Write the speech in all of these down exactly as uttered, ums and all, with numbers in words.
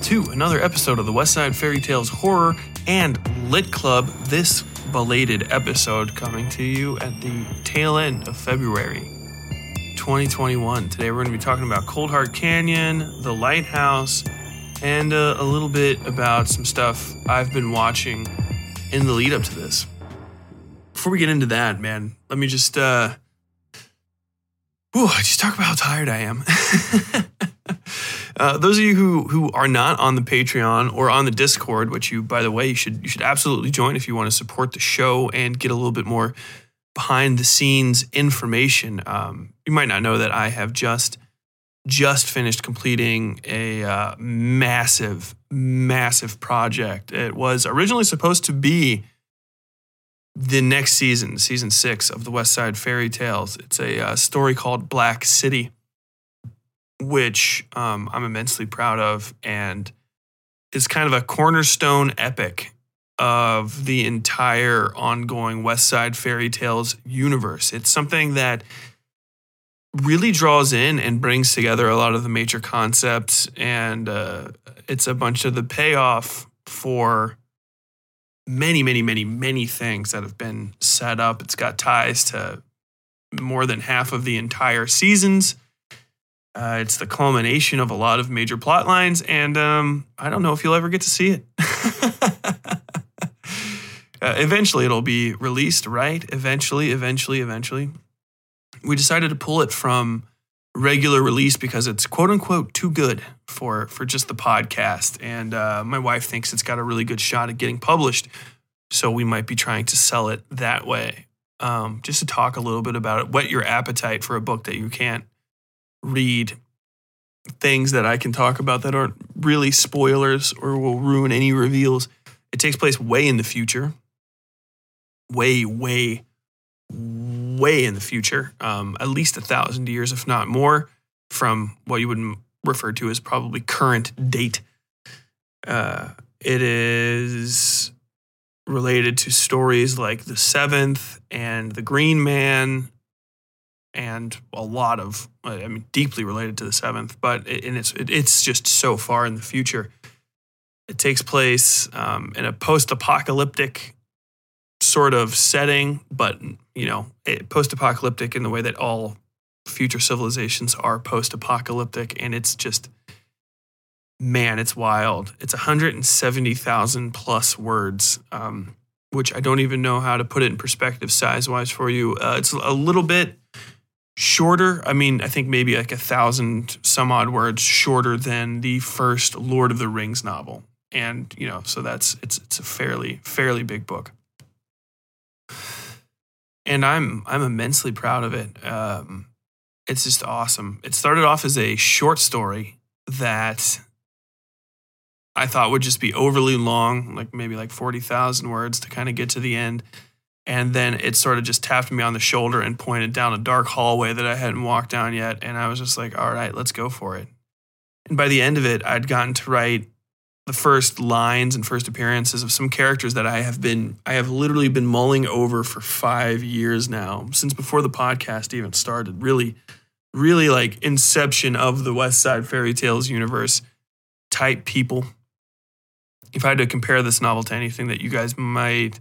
to another episode of the Westside Fairytales Horror and Lit Club. This belated episode coming to you at the tail end of February twenty twenty-one. Today we're going to be talking about Cold Heart Canyon, The Lighthouse, and uh, a little bit about some stuff I've been watching in the lead up to this. Before we get into that, man, let me just, uh, whew, just talk about how tired I am. Uh, those of you who, who are not on the Patreon or on the Discord, which you, by the way, you should you should absolutely join if you want to support the show and get a little bit more behind-the-scenes information. Um, you might not know that I have just just finished completing a uh, massive, massive project. It was originally supposed to be the next season, season six of the Westside Fairytales. It's a uh, story called Black City, which um, I'm immensely proud of, and is kind of a cornerstone epic of the entire ongoing Westside Fairytales universe. It's something that really draws in and brings together a lot of the major concepts, and uh, it's a bunch of the payoff for many, many, many, many things that have been set up. It's got ties to more than half of the entire seasons. Uh, it's the culmination of a lot of major plot lines, and um, I don't know if you'll ever get to see it. uh, eventually, it'll be released, right? Eventually, eventually, eventually. We decided to pull it from regular release because it's quote-unquote too good for, for just the podcast, and uh, my wife thinks it's got a really good shot at getting published, so we might be trying to sell it that way. Um, just to talk a little bit about it, whet your appetite for a book that you can't read, things that I can talk about that aren't really spoilers or will ruin any reveals. It takes place way in the future. Way, way, way in the future. Um, at least a thousand years, if not more, from what you would refer to as probably current date. Uh, it is related to stories like The Seventh and The Green Man, and a lot of, I mean, deeply related to The Seventh, but it, and it's it, it's just so far in the future. It takes place um, in a post-apocalyptic sort of setting, but, you know, it, post-apocalyptic in the way that all future civilizations are post-apocalyptic, and it's just, man, it's wild. It's one hundred seventy thousand plus words, um, which I don't even know how to put it in perspective size-wise for you. Uh, it's a little bit shorter, I mean, I think maybe like a thousand some odd words shorter than the first Lord of the Rings novel. And, you know, so that's, it's it's a fairly, fairly big book. And I'm, I'm immensely proud of it. Um, it's just awesome. It started off as a short story that I thought would just be overly long, like maybe like forty thousand words to kind of get to the end. And then it sort of just tapped me on the shoulder and pointed down a dark hallway that I hadn't walked down yet. And I was just like, all right, let's go for it. And by the end of it, I'd gotten to write the first lines and first appearances of some characters that I have been, I have literally been mulling over for five years now, since before the podcast even started. Really, really like inception of the Westside Fairytales universe type people. If I had to compare this novel to anything that you guys might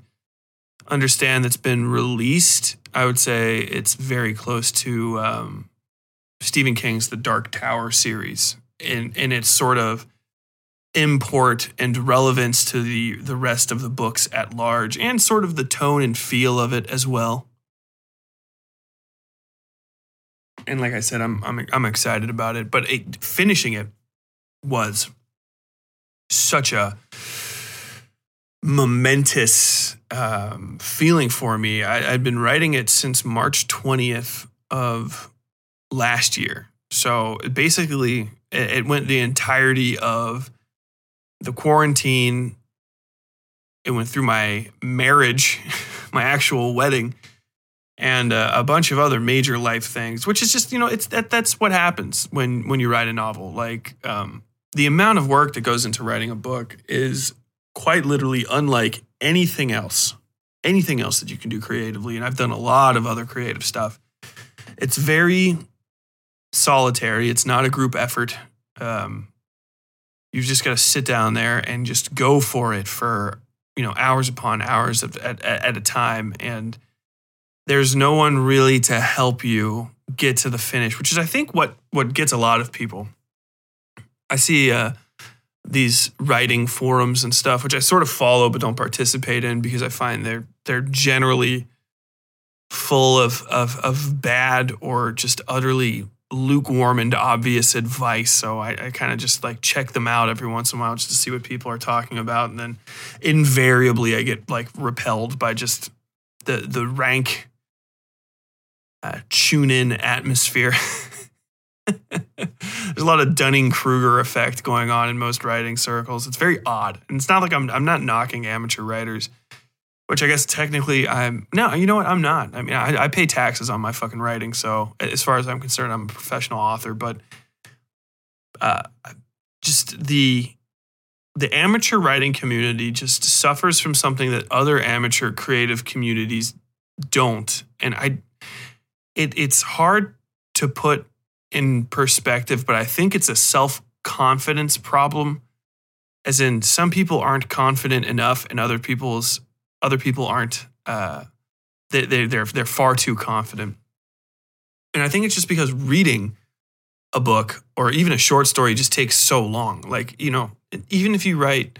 understand that's been released, I would say it's very close to um, Stephen King's The Dark Tower series in, in its sort of import and relevance to the, the rest of the books at large, and sort of the tone and feel of it as well. And like I said, I'm I'm I'm excited about it, but it, finishing it was such a momentous um, feeling for me. I, I'd been writing it since March twentieth of last year. So it basically, it, it went the entirety of the quarantine. It went through my marriage, my actual wedding, and uh, a bunch of other major life things, which is just, you know, it's that that's what happens when, when you write a novel. Like um, the amount of work that goes into writing a book is quite literally unlike anything else, anything else that you can do creatively. And I've done a lot of other creative stuff. It's very solitary. It's not a group effort. Um, you've just got to sit down there and just go for it for, you know, hours upon hours of, at, at a time. And there's no one really to help you get to the finish, which is, I think, what, what gets a lot of people. I see, uh, these writing forums and stuff, which I sort of follow but don't participate in because I find they're they're generally full of of, of bad or just utterly lukewarm and obvious advice. So I, I kind of just like check them out every once in a while just to see what people are talking about, and then invariably I get like repelled by just the the rank uh, tune-in atmosphere. There's a lot of Dunning-Kruger effect going on in most writing circles. It's very odd. And it's not like I'm I'm not knocking amateur writers, which I guess technically I'm... No, you know what? I'm not. I mean, I, I pay taxes on my fucking writing. So as far as I'm concerned, I'm a professional author. But uh, just the the amateur writing community just suffers from something that other amateur creative communities don't. And I, it it's hard to put in perspective, but I think it's a self-confidence problem, as in some people aren't confident enough and other people's other people aren't uh they, they they're they're far too confident. And I think it's just because reading a book or even a short story just takes so long. Like, you know, even if you write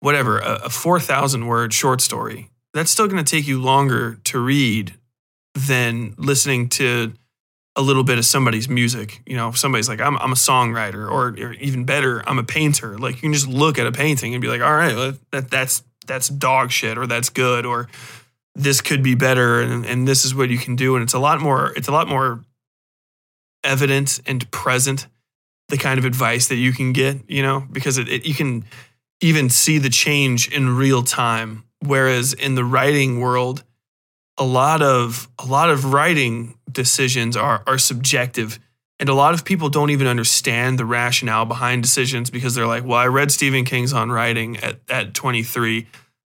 whatever a, a four thousand word short story, that's still going to take you longer to read than listening to a little bit of somebody's music. You know, if somebody's like, I'm I'm a songwriter, or, or even better, I'm a painter. Like, you can just look at a painting and be like, all right, that that's that's dog shit, or that's good, or this could be better, and, and this is what you can do. And it's a lot more, it's a lot more evident and present, the kind of advice that you can get, you know, because it, it you can even see the change in real time. Whereas in the writing world, a lot of a lot of writing decisions are are subjective, and a lot of people don't even understand the rationale behind decisions because they're like, well, I read Stephen King's On Writing at, at twenty-three,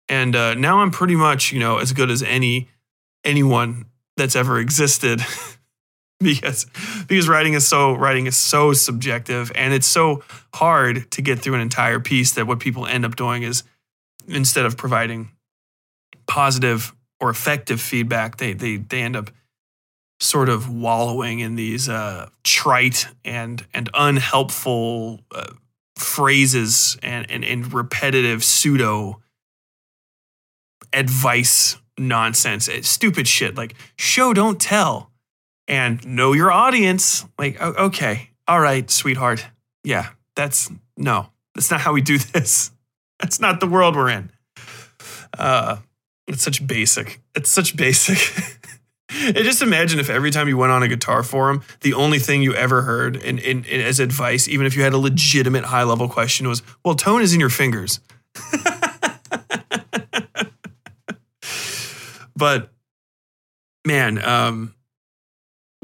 and uh, now I'm pretty much, you know, as good as any anyone that's ever existed, because because writing is so writing is so subjective, and it's so hard to get through an entire piece that what people end up doing is, instead of providing positive or effective feedback, they they they end up sort of wallowing in these uh, trite and and unhelpful uh, phrases and, and and repetitive pseudo advice nonsense. It's stupid shit like show don't tell and know your audience. Like, okay, all right, sweetheart, yeah, that's no, that's not how we do this. That's not the world we're in. Uh. It's such basic. It's such basic. And just imagine if every time you went on a guitar forum, the only thing you ever heard in, in, in, as advice, even if you had a legitimate high-level question, was, well, tone is in your fingers. But, man, um,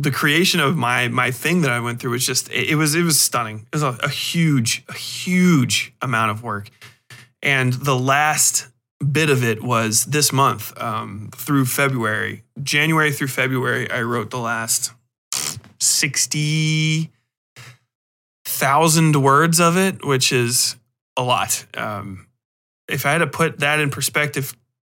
the creation of my my thing that I went through was just, it, it was it was stunning. It was a, a huge, a huge amount of work. And the last bit of it was this month, um, through February, January through February, I wrote the last sixty thousand words of it, which is a lot. Um, if I had to put that in perspective,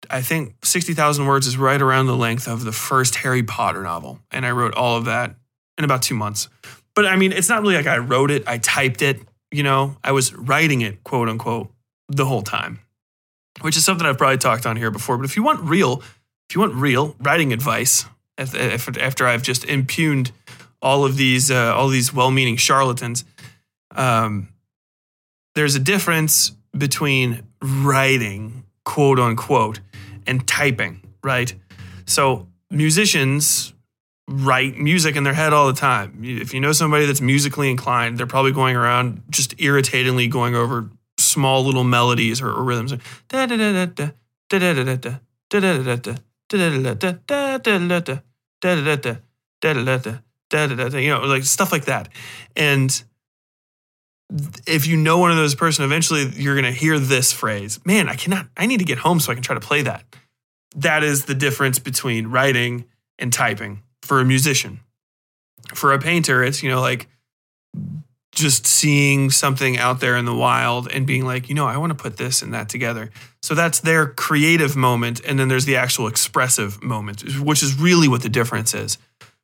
I think sixty thousand words is right around the length of the first Harry Potter novel. And I wrote all of that in about two months. But I mean, it's not really like I wrote it, I typed it, you know, I was writing it, quote unquote, the whole time, which is something I've probably talked on here before. But if you want real, if you want real writing advice, after I've just impugned all of these, uh, all these well-meaning charlatans, um, there's a difference between writing, quote unquote, and typing, right? So musicians write music in their head all the time. If you know somebody that's musically inclined, they're probably going around just irritatingly going over small little melodies or, or rhythms. You know, like stuff like that. And if you know one of those person, eventually you're going to hear this phrase, man, I cannot, I need to get home so I can try to play that. That is the difference between writing and typing for a musician. For a painter, it's, you know, like just seeing something out there in the wild and being like, you know, I want to put this and that together. So that's their creative moment. And then there's the actual expressive moment, which is really what the difference is.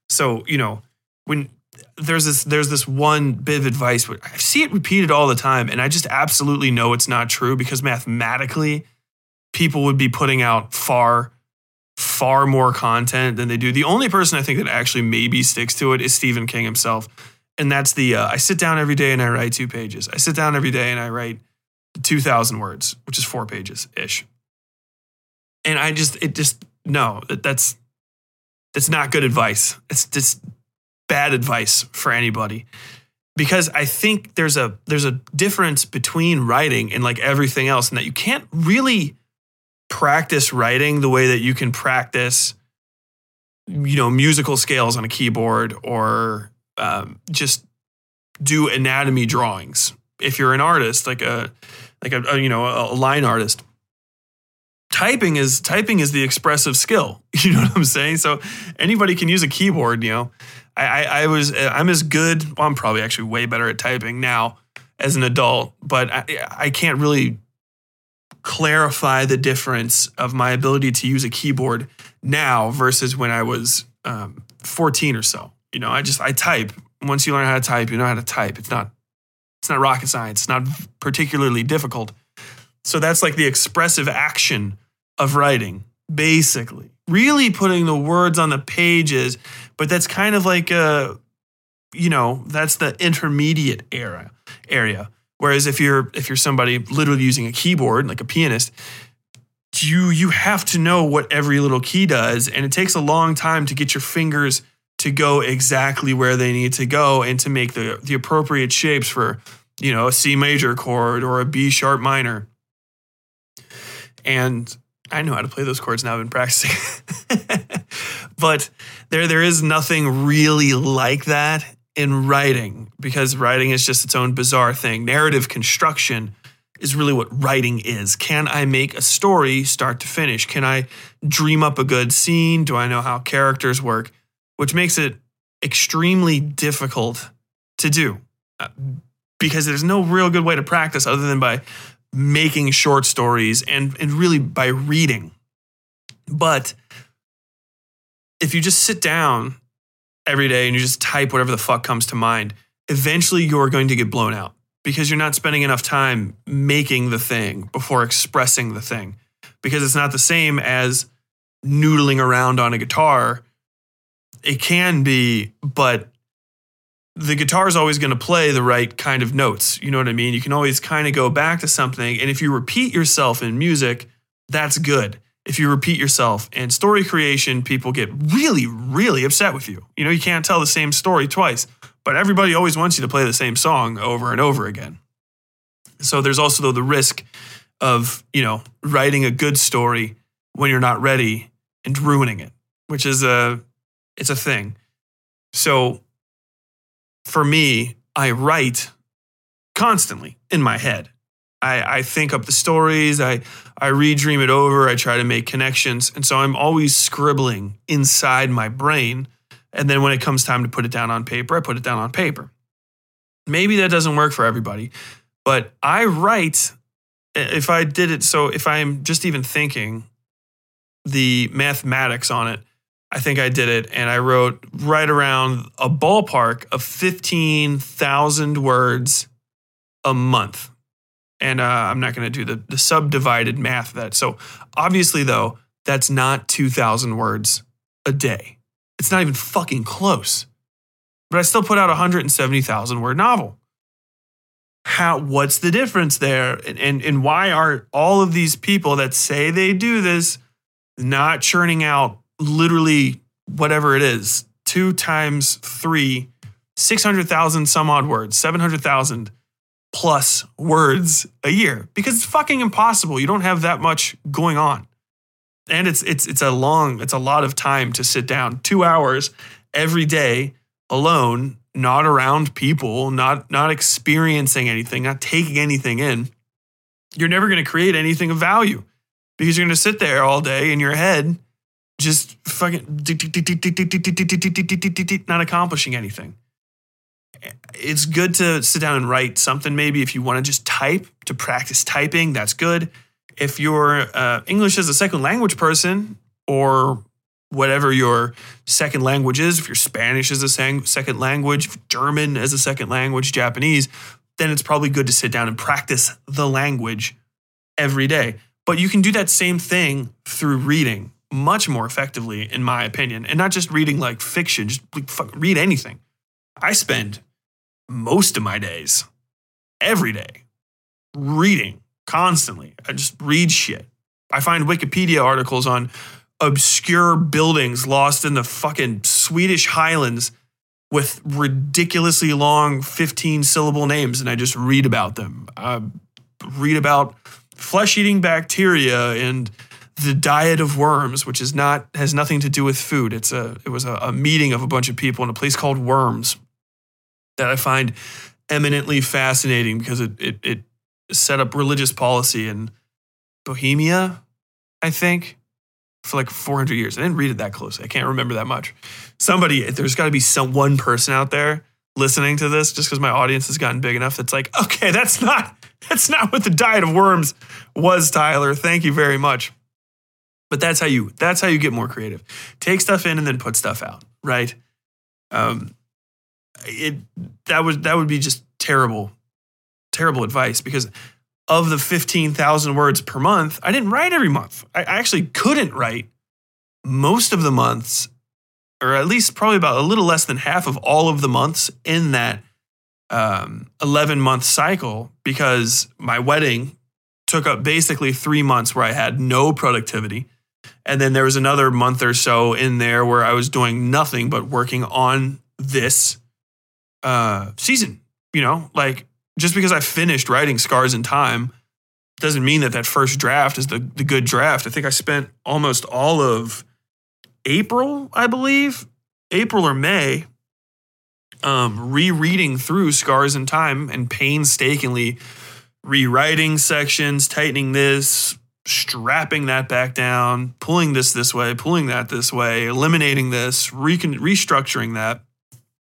So, you know, when There's this there's this one bit of advice. I see it repeated all the time, and I just absolutely know it's not true because mathematically, people would be putting out far, far more content than they do. The only person I think that actually maybe sticks to it is Stephen King himself, and that's the uh, I sit down every day and I write two pages. I sit down every day and I write two thousand words, which is four pages ish. And I just it just no that's that's not good advice. It's just bad advice for anybody, because I think there's a there's a difference between writing and like everything else, and that you can't really practice writing the way that you can practice, you know, musical scales on a keyboard or um, just do anatomy drawings. If you're an artist, like a like a, a you know a line artist, typing is typing is the expressive skill. You know what I'm saying? So anybody can use a keyboard, you know. I, I was, I'm as good, well, I'm probably actually way better at typing now as an adult, but I, I can't really clarify the difference of my ability to use a keyboard now versus when I was um, fourteen or so. You know, I just, I type. Once you learn how to type, you know how to type. It's not, it's not rocket science. It's not particularly difficult. So that's like the expressive action of writing, basically. Really putting the words on the pages, but that's kind of like a, you know, that's the intermediate era area. Whereas if you're if you're somebody literally using a keyboard, like a pianist, you you have to know what every little key does, and it takes a long time to get your fingers to go exactly where they need to go and to make the the appropriate shapes for, you know, a C major chord or a B sharp minor. And I know how to play those chords now. I've been practicing. But there, there is nothing really like that in writing, because writing is just its own bizarre thing. Narrative construction is really what writing is. Can I make a story start to finish? Can I dream up a good scene? Do I know how characters work? Which makes it extremely difficult to do, because there's no real good way to practice other than by making short stories and, and really by reading. But if you just sit down every day and you just type whatever the fuck comes to mind, eventually you're going to get blown out because you're not spending enough time making the thing before expressing the thing, because it's not the same as noodling around on a guitar. It can be, but the guitar is always going to play the right kind of notes. You know what I mean? You can always kind of go back to something. And if you repeat yourself in music, that's good. If you repeat yourself in story creation, people get really, really upset with you. You know, you can't tell the same story twice, but everybody always wants you to play the same song over and over again. So there's also though the risk of, you know, writing a good story when you're not ready and ruining it, which is a, it's a thing. So for me, I write constantly in my head. I, I think up the stories, I, I redream it over, I try to make connections. And so I'm always scribbling inside my brain. And then when it comes time to put it down on paper, I put it down on paper. Maybe that doesn't work for everybody, but I write, if I did it, so if I'm just even thinking the mathematics on it, I think I did it, and I wrote right around a ballpark of fifteen thousand words a month. And uh, I'm not going to do the, the subdivided math of that. So obviously, though, that's not two thousand words a day. It's not even fucking close. But I still put out a one hundred seventy thousand word novel. How? What's the difference there? And, and and why are all of these people that say they do this not churning out literally whatever it is? Two times three, six hundred thousand some odd words, seven hundred thousand plus words a year, because it's fucking impossible. You don't have that much going on. And it's it's it's a long, it's a lot of time to sit down, two hours every day alone, not around people, not not experiencing anything, not taking anything in. You're never going to create anything of value because you're going to sit there all day in your head, just fucking not accomplishing anything. It's good to sit down and write something. Maybe if you want to just type, to practice typing, that's good. If you're uh, English as a second language person, or whatever your second language is, if you're Spanish as a sang- second language, German as a second language, Japanese, then it's probably good to sit down and practice the language every day. But you can do that same thing through reading much more effectively, in my opinion. And not just reading like fiction, just like, fuck, read anything. I spend most of my days, every day, reading constantly. I just read shit. I find Wikipedia articles on obscure buildings lost in the fucking Swedish highlands with ridiculously long fifteen-syllable names, and I just read about them. I read about flesh-eating bacteria and the Diet of Worms, which is not has nothing to do with food. It's a it was a, a meeting of a bunch of people in a place called Worms that I find eminently fascinating because it it, it set up religious policy in Bohemia, I think, for like four hundred years. I didn't read it that closely. I can't remember that much. Somebody, there's got to be some one person out there listening to this, just because my audience has gotten big enough that's like, okay, that's not that's not what the Diet of Worms was, Tyler. Thank you very much. But that's how you that's how you get more creative. Take stuff in and then put stuff out, right? Um, it that was that would be just terrible, terrible advice, because of the fifteen thousand words per month, I didn't write every month. I actually couldn't write most of the months, or at least probably about a little less than half of all of the months in that um, eleven-month cycle, because my wedding took up basically three months where I had no productivity. And then there was another month or so in there where I was doing nothing but working on this uh, season. You know, like, just because I finished writing Scars in Time doesn't mean that that first draft is the, the good draft. I think I spent almost all of April, I believe, April or May, um, rereading through Scars in Time and painstakingly rewriting sections, tightening this, strapping that back down, pulling this this way, pulling that this way, eliminating this, recon- restructuring that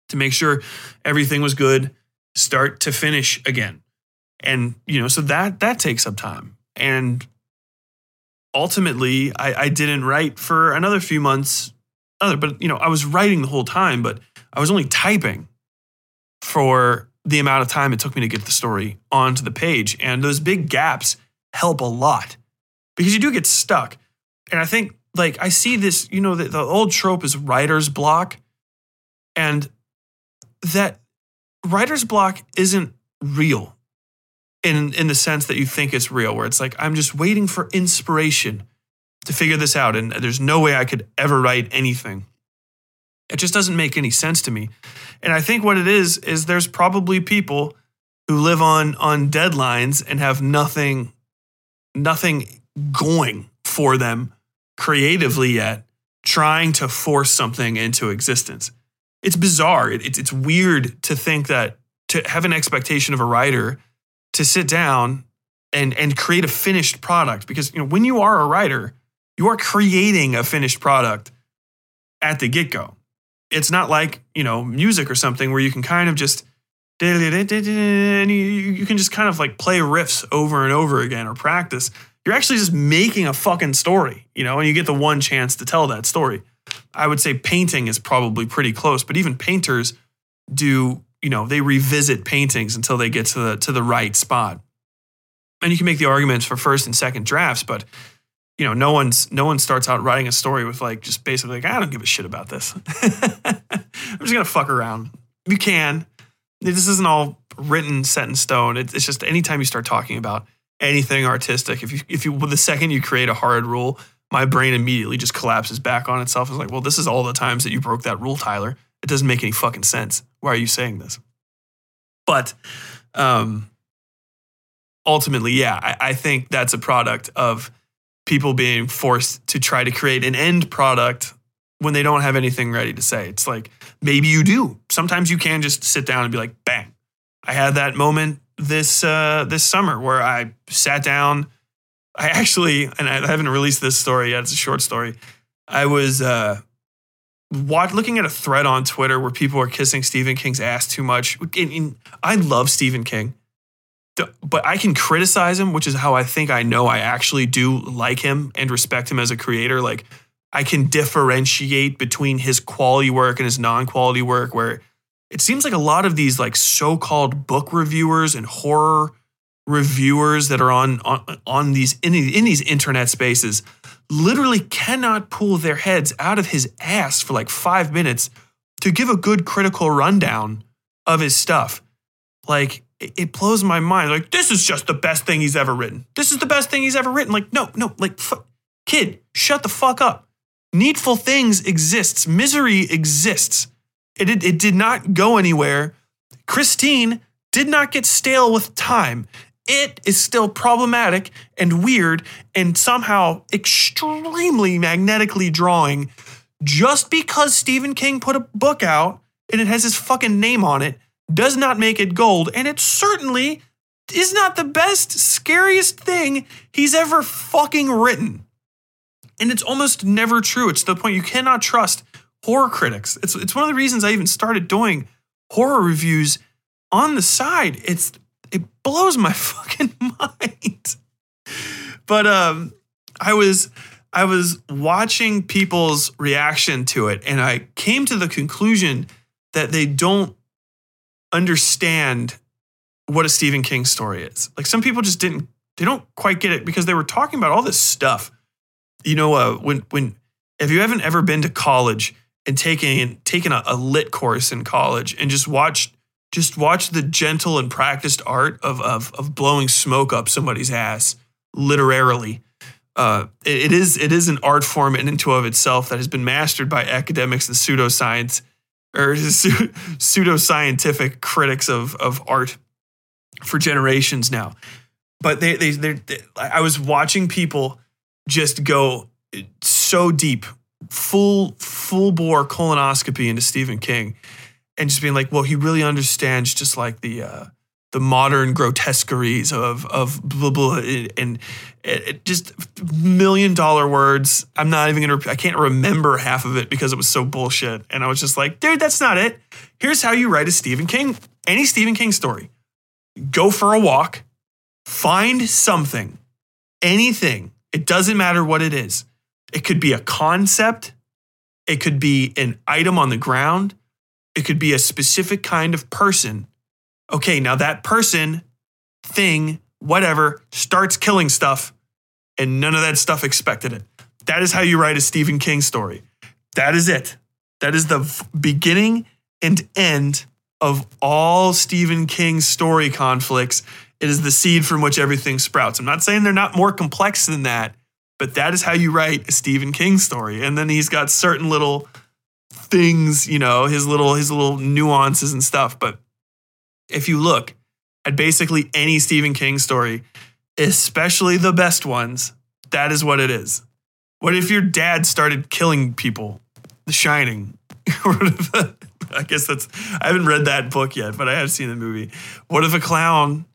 to make sure everything was good start to finish again. And, you know, so that that takes up time. And ultimately, I, I didn't write for another few months. Other, But, you know, I was writing the whole time, but I was only typing for the amount of time it took me to get the story onto the page. And those big gaps help a lot because you do get stuck. And I think, like, I see this, you know, the, the old trope is writer's block. And that writer's block isn't real in, in the sense that you think it's real, where it's like, I'm just waiting for inspiration to figure this out. And there's no way I could ever write anything. It just doesn't make any sense to me. And I think what it is, is there's probably people who live on on deadlines and have nothing, nothing going for them creatively yet, trying to force something into existence. it's bizarre. It, it's it's weird to think that, to have an expectation of a writer to sit down and and create a finished product, because you know when you are a writer, you are creating a finished product at the get-go. It's not like, you know, music or something where you can kind of just and you, you can just kind of like play riffs over and over again or practice. You're actually just making a fucking story, you know, and you get the one chance to tell that story. I would say painting is probably pretty close, but even painters do, you know, they revisit paintings until they get to the to the right spot. And you can make the arguments for first and second drafts, but you know, no one's no one starts out writing a story with like just basically like, I don't give a shit about this. I'm just gonna fuck around. You can. This isn't all written, set in stone. It's, it's just anytime you start talking about anything artistic, if you if you well, the second you create a hard rule, my brain immediately just collapses back on itself. It's like, well, this is all the times that you broke that rule, Tyler. It doesn't make any fucking sense. Why are you saying this? But um, ultimately, yeah, I, I think that's a product of people being forced to try to create an end product when they don't have anything ready to say. It's like, maybe you do. Sometimes you can just sit down and be like, bang. I had that moment this uh, this summer where I sat down. I actually, and I haven't released this story yet. It's a short story. I was uh, watch, looking at a thread on Twitter where people are kissing Stephen King's ass too much. And, and I love Stephen King, but I can criticize him, which is how I think I know I actually do like him and respect him as a creator. Like, I can differentiate between his quality work and his non-quality work, where it seems like a lot of these like so-called book reviewers and horror reviewers that are on, on on these in these internet spaces literally cannot pull their heads out of his ass for like five minutes to give a good critical rundown of his stuff. Like, it blows my mind. Like, this is just the best thing he's ever written. This is the best thing he's ever written. Like, no, no, like, f- kid, shut the fuck up. Needful Things exists. Misery exists. It, it, it did not go anywhere. Christine did not get stale with time. It is still problematic and weird and somehow extremely magnetically drawing. Just because Stephen King put a book out and it has his fucking name on it does not make it gold. And it certainly is not the best, scariest thing he's ever fucking written. And it's almost never true. It's to the point you cannot trust horror critics. It's, it's one of the reasons I even started doing horror reviews on the side. It's... It blows my fucking mind. But um, I was I was watching people's reaction to it, and I came to the conclusion that they don't understand what a Stephen King story is. Like, some people just didn't, they don't quite get it, because they were talking about all this stuff. You know, uh, when when if you haven't ever been to college and taken taken a, a lit course in college and just watched. Just watch the gentle and practiced art of of of blowing smoke up somebody's ass, literarily. Uh, it, it is it is an art form in and of itself that has been mastered by academics and pseudoscience or pseudoscientific critics of of art for generations now. But they they they I was watching people just go so deep, full full bore colonoscopy into Stephen King. And just being like, well, he really understands just like the uh, the modern grotesqueries of of blah blah, and, and it just million dollar words. I'm not even gonna. I can't remember half of it because it was so bullshit. And I was just like, dude, that's not it. Here's how you write a Stephen King, any Stephen King story. Go for a walk, find something, anything. It doesn't matter what it is. It could be a concept. It could be an item on the ground. It could be a specific kind of person. Okay, now that person, thing, whatever, starts killing stuff, and none of that stuff expected it. That is how you write a Stephen King story. That is it. That is the f- beginning and end of all Stephen King story conflicts. It is the seed from which everything sprouts. I'm not saying they're not more complex than that, but that is how you write a Stephen King story. And then he's got certain little things, you know, his little his little nuances and stuff. But if you look at basically any Stephen King story, especially the best ones, that is what it is. What if your dad started killing people? The Shining. I guess that's, I haven't read that book yet, but I have seen the movie. What if a clown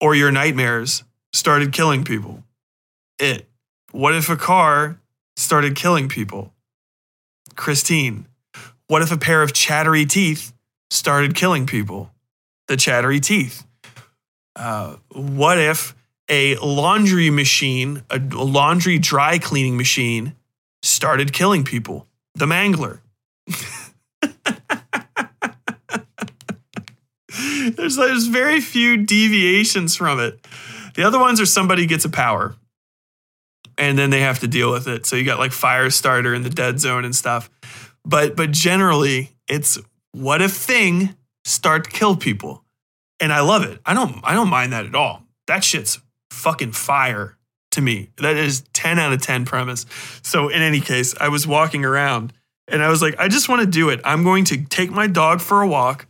or your nightmares started killing people? It. What if a car started killing people? Christine. What if a pair of chattery teeth started killing people? The chattery teeth. Uh, what if a laundry machine, a laundry dry cleaning machine started killing people? The mangler. there's, there's very few deviations from it. The other ones are somebody gets a power and then they have to deal with it. So you got like Firestarter and the Dead Zone and stuff. But but generally, it's what if thing start to kill people? And I love it. I don't I don't mind that at all. That shit's fucking fire to me. That is ten out of ten premise. So in any case, I was walking around and I was like, I just want to do it. I'm going to take my dog for a walk.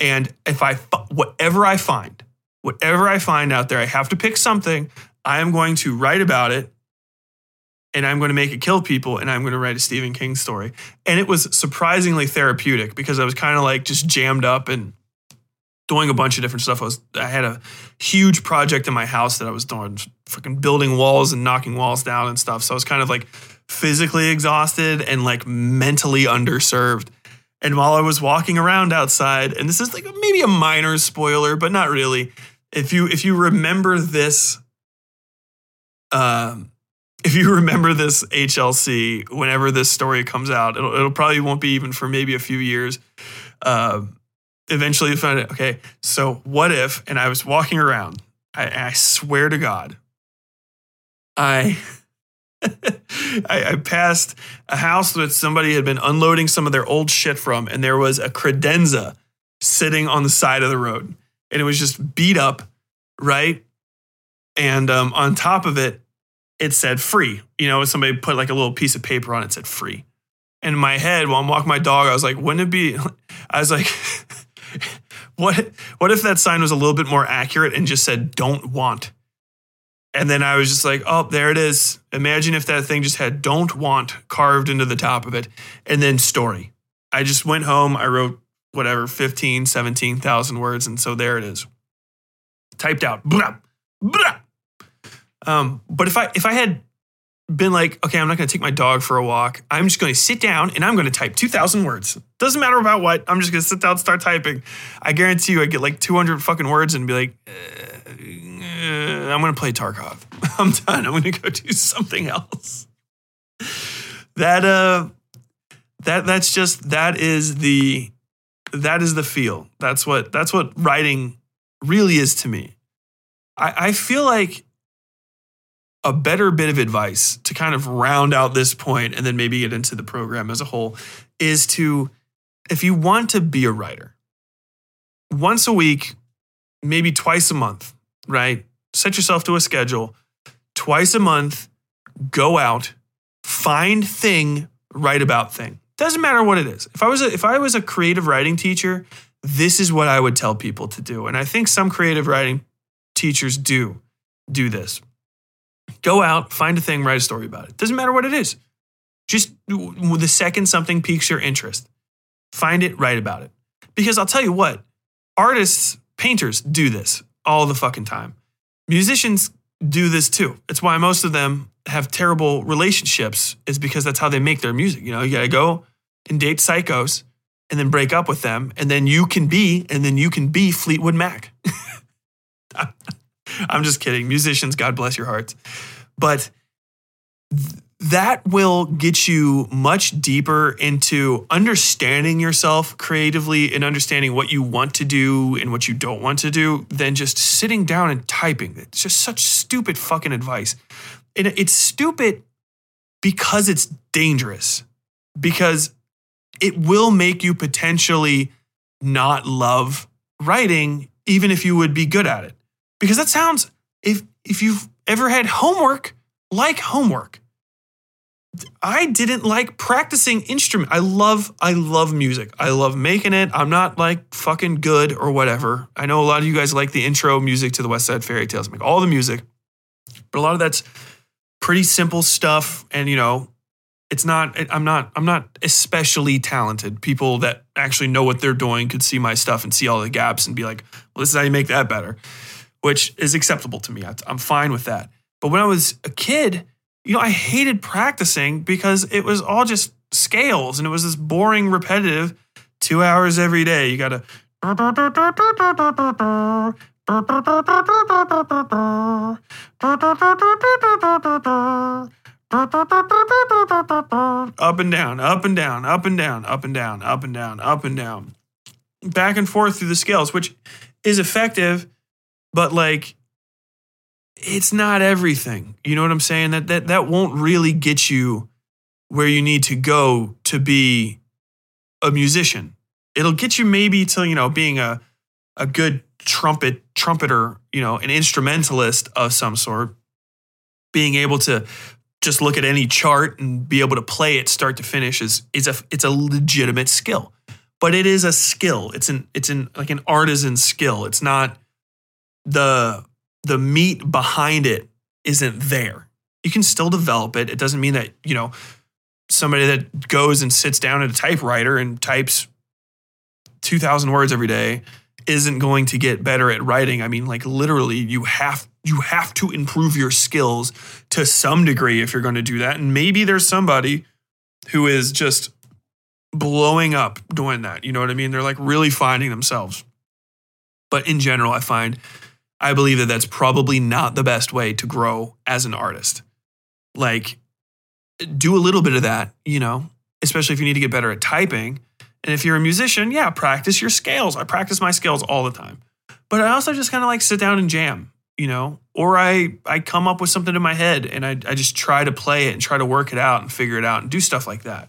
And if I, whatever I find, whatever I find out there, I have to pick something. I am going to write about it. And I'm going to make it kill people, and I'm going to write a Stephen King story. And it was surprisingly therapeutic because I was kind of like just jammed up and doing a bunch of different stuff. I was, I had a huge project in my house that I was doing, fucking building walls and knocking walls down and stuff. So I was kind of like physically exhausted and like mentally underserved. And while I was walking around outside, and this is like maybe a minor spoiler, but not really. If you if you remember this, um. If you remember this H L C, whenever this story comes out, it'll, it'll probably won't be even for maybe a few years. Uh, eventually you find it. Okay. So what if, and I was walking around, I, I swear to God, I, I, I passed a house that somebody had been unloading some of their old shit from. And there was a credenza sitting on the side of the road and it was just beat up. Right. And um, on top of it, it said free. You know, somebody put like a little piece of paper on it, said free. And in my head, while I'm walking my dog, I was like, wouldn't it be, I was like, what, what if that sign was a little bit more accurate and just said, don't want? And then I was just like, oh, there it is. Imagine if that thing just had don't want carved into the top of it. And then story. I just went home. I wrote whatever, fifteen, seventeen thousand words. And so there it is. Typed out. Blah, blah. Um, but if I if I had been like, okay, I'm not going to take my dog for a walk. I'm just going to sit down and I'm going to type two thousand words. Doesn't matter about what. I'm just going to sit down and start typing. I guarantee you I'd get like two hundred fucking words and be like, uh, uh, I'm going to play Tarkov. I'm done. I'm going to go do something else. That uh, that that's just that is the that is the feel. That's what that's what writing really is to me. I, I feel like a better bit of advice to kind of round out this point and then maybe get into the program as a whole is to, if you want to be a writer, once a week, maybe twice a month, right? Set yourself to a schedule. Twice a month, go out, find thing, write about thing. Doesn't matter what it is. If I was a, if I was a creative writing teacher, this is what I would tell people to do. And I think some creative writing teachers do do this. Go out, find a thing, write a story about it. Doesn't matter what it is. Just the second something piques your interest, find it, write about it. Because I'll tell you what, artists, painters do this all the fucking time. Musicians do this too. It's why most of them have terrible relationships, is because that's how they make their music. You know, you gotta go and date psychos and then break up with them. And then you can be, and then you can be Fleetwood Mac. I'm just kidding. Musicians, God bless your hearts. But th- that will get you much deeper into understanding yourself creatively and understanding what you want to do and what you don't want to do than just sitting down and typing. It's just such stupid fucking advice. And it's stupid because it's dangerous, because it will make you potentially not love writing, even if you would be good at it. Because that sounds, if if you've ever had homework, like homework. I didn't like practicing instrument. I love, I love music. I love making it. I'm not like fucking good or whatever. I know a lot of you guys like the intro music to the Westside Fairytales. I make all the music. But a lot of that's pretty simple stuff. And, you know, It's not, I'm not, I'm not especially talented. People that actually know what they're doing could see my stuff and see all the gaps and be like, well, this is how you make that better, which is acceptable to me. I'm fine with that. But when I was a kid, you know, I hated practicing because it was all just scales and it was this boring, repetitive two hours every day. You got to... Up and down, up and down, up and down, up and down, up and down, up and down, back and forth through the scales, which is effective, but like, it's not everything. You know what I'm saying? That that that won't really get you where you need to go to be a musician. It'll get you maybe to, you know, being a a good trumpet trumpeter, you know, an instrumentalist of some sort, being able to just look at any chart and be able to play it start to finish is is a it's a legitimate skill. But it is a skill. It's an it's an like an artisan skill. It's not the the meat behind it isn't there. You can still develop it. It doesn't mean that, you know, somebody that goes and sits down at a typewriter and types two thousand words every day isn't going to get better at writing. I mean, like literally you have you have to improve your skills to some degree if you're going to do that. And maybe there's somebody who is just blowing up doing that. You know what I mean? They're like really finding themselves. But in general, I find, I believe that that's probably not the best way to grow as an artist. Like do a little bit of that, you know, especially if you need to get better at typing. And if you're a musician, yeah, practice your scales. I practice my scales all the time. But I also just kind of like sit down and jam, you know, or I, I come up with something in my head and I, I just try to play it and try to work it out and figure it out and do stuff like that,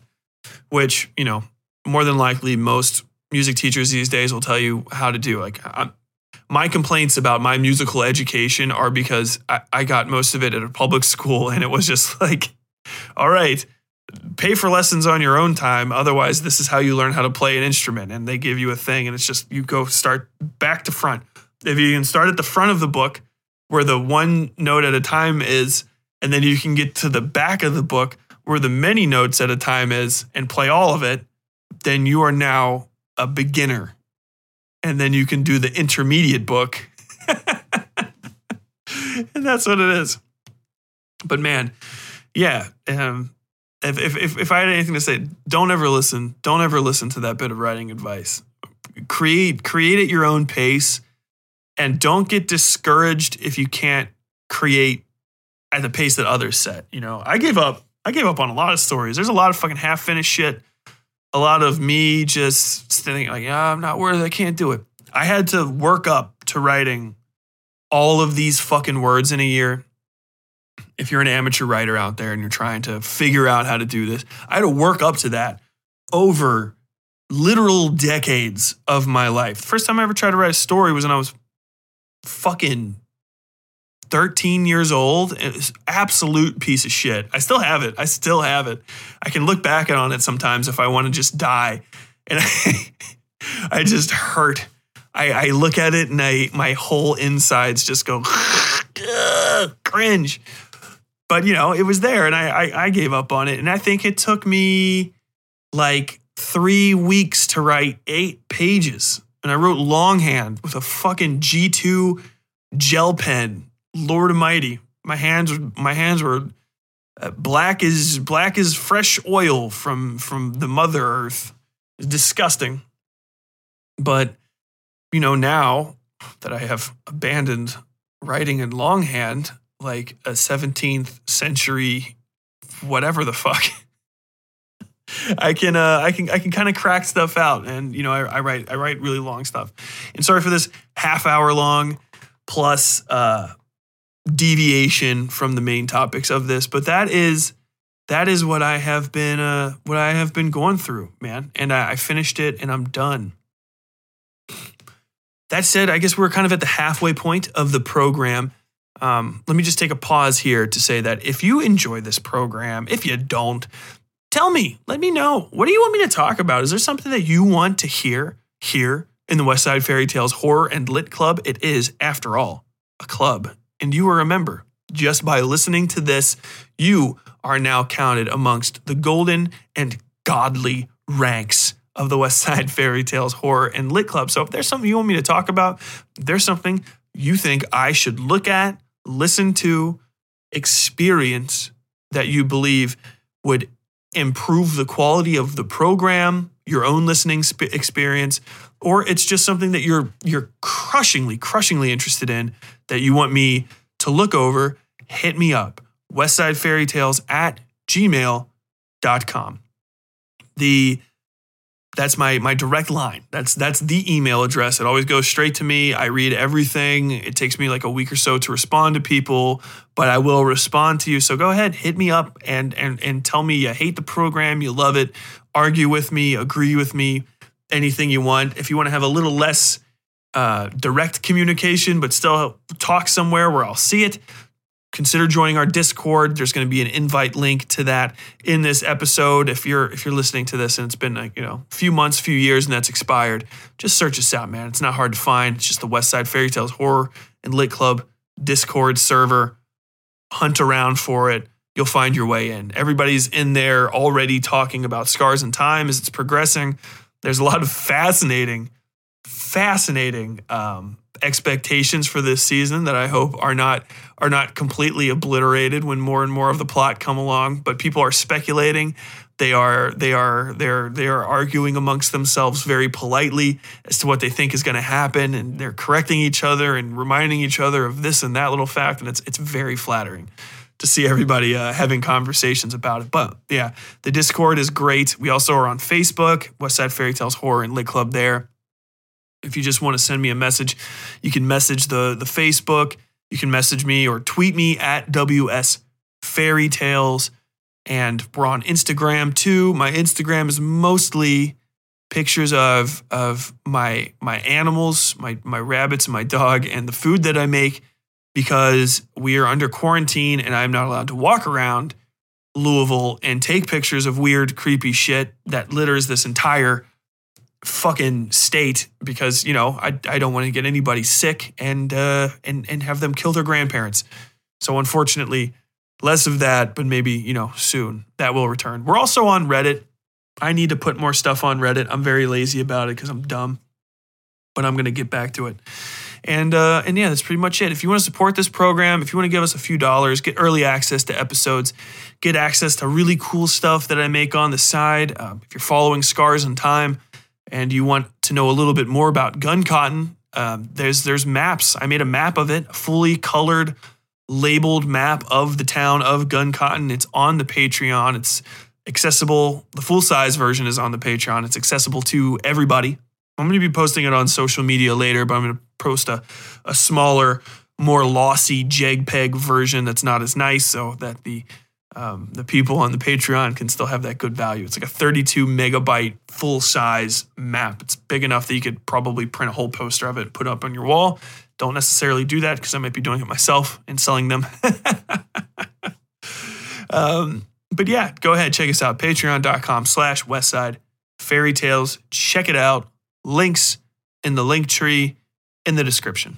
which, you know, more than likely most music teachers these days will tell you how to do. Like I'm, my complaints about my musical education are because I, I got most of it at a public school and it was just like, all right, pay for lessons on your own time. Otherwise, this is how you learn how to play an instrument. And they give you a thing and it's just, you go start back to front. If you can start at the front of the book where the one note at a time is, and then you can get to the back of the book where the many notes at a time is and play all of it, then you are now a beginner. And then you can do the intermediate book. And that's what it is. But man, yeah. Um, If, if if I had anything to say, don't ever listen. Don't ever listen to that bit of writing advice. Create create at your own pace, and don't get discouraged if you can't create at the pace that others set. You know, I gave up. I gave up on a lot of stories. There's a lot of fucking half finished shit. A lot of me just standing like, yeah, I'm not worthy. I can't do it. I had to work up to writing all of these fucking words in a year. If you're an amateur writer out there and you're trying to figure out how to do this, I had to work up to that over literal decades of my life. The first time I ever tried to write a story was when I was fucking thirteen years old. It was an absolute piece of shit. I still have it. I still have it. I can look back on it sometimes if I want to just die. And I, I just hurt. I, I look at it and I, my whole insides just go cringe. But, you know, it was there and I, I I gave up on it. And I think it took me like three weeks to write eight pages. And I wrote longhand with a fucking G two gel pen. Lord Almighty. My hands, my hands were black as, black as fresh oil from, from the Mother Earth. It's disgusting. But, you know, now that I have abandoned writing in longhand, like a seventeenth century, whatever the fuck. I can, uh, I can, I can kind of crack stuff out, and you know, I, I write, I write really long stuff. And sorry for this half hour long plus uh, deviation from the main topics of this, but that is that is what I have been, uh, what I have been going through, man. And I, I finished it, and I'm done. That said, I guess we're kind of at the halfway point of the program. Um, let me just take a pause here to say that if you enjoy this program, if you don't, tell me, let me know. What do you want me to talk about? Is there something that you want to hear here in the Westside Fairy Tales Horror and Lit Club? It is, after all, a club, and you are a member. Just by listening to this, you are now counted amongst the golden and godly ranks of the Westside Fairytales Horror and Lit Club. So if there's something you want me to talk about, there's something you think I should look at, listen to, experience that you believe would improve the quality of the program, your own listening sp- experience, or it's just something that you're you're crushingly, crushingly interested in that you want me to look over, hit me up. Westside Fairytales at gmail dot com. The That's my my direct line. That's that's the email address. It always goes straight to me. I read everything. It takes me like a week or so to respond to people, but I will respond to you. So go ahead, hit me up and and and tell me you hate the program, you love it, argue with me, agree with me, anything you want. If you want to have a little less uh, direct communication, but still talk somewhere where I'll see it, consider joining our Discord. There's going to be an invite link to that in this episode. If you're if you're listening to this and it's been like, you know, a few months, few years, and that's expired, just search us out, man. It's not hard to find. It's just the Westside Fairy Tales Horror and Lit Club Discord server. Hunt around for it. You'll find your way in. Everybody's in there already talking about Scars in Time as it's progressing. There's a lot of fascinating, fascinating um, expectations for this season that I hope are not are not completely obliterated when more and more of the plot come along. But people are speculating. They are they are they're they are arguing amongst themselves very politely as to what they think is going to happen, and they're correcting each other and reminding each other of this and that little fact. And it's it's very flattering to see everybody uh, having conversations about it. But yeah, the Discord is great. We also are on Facebook, Westside Fairy Tales Horror and Lit Club there. If you just want to send me a message, you can message the the Facebook. You can message me or tweet me at W S Fairy Tales. And we're on Instagram too. My Instagram is mostly pictures of of my my animals, my my rabbits, and my dog, and the food that I make, because we are under quarantine and I'm not allowed to walk around Louisville and take pictures of weird, creepy shit that litters this entire fucking state, because, you know, I I don't want to get anybody sick and uh and and have them kill their grandparents. So unfortunately, less of that, but maybe, you know, soon that will return. We're also on Reddit. I need to put more stuff on Reddit. I'm very lazy about it because I'm dumb, but I'm gonna get back to it. And uh and yeah, that's pretty much it. If you want to support this program, if you want to give us a few dollars, get early access to episodes, get access to really cool stuff that I make on the side. Um, if you're following Scars in Time and you want to know a little bit more about Gun Cotton, um, there's there's maps. I made a map of it, a fully colored, labeled map of the town of Gun Cotton. It's on the Patreon. It's accessible. The full-size version is on the Patreon. It's accessible to everybody. I'm going to be posting it on social media later, but I'm going to post a, a smaller, more lossy JPEG version that's not as nice, so that the Um, the people on the Patreon can still have that good value. It's like a thirty-two megabyte full-size map. It's big enough that you could probably print a whole poster of it and put it up on your wall. Don't necessarily do that because I might be doing it myself and selling them. um, but yeah, go ahead. Check us out. Patreon.com slash Westside Fairy Tales. Check it out. Links in the link tree in the description.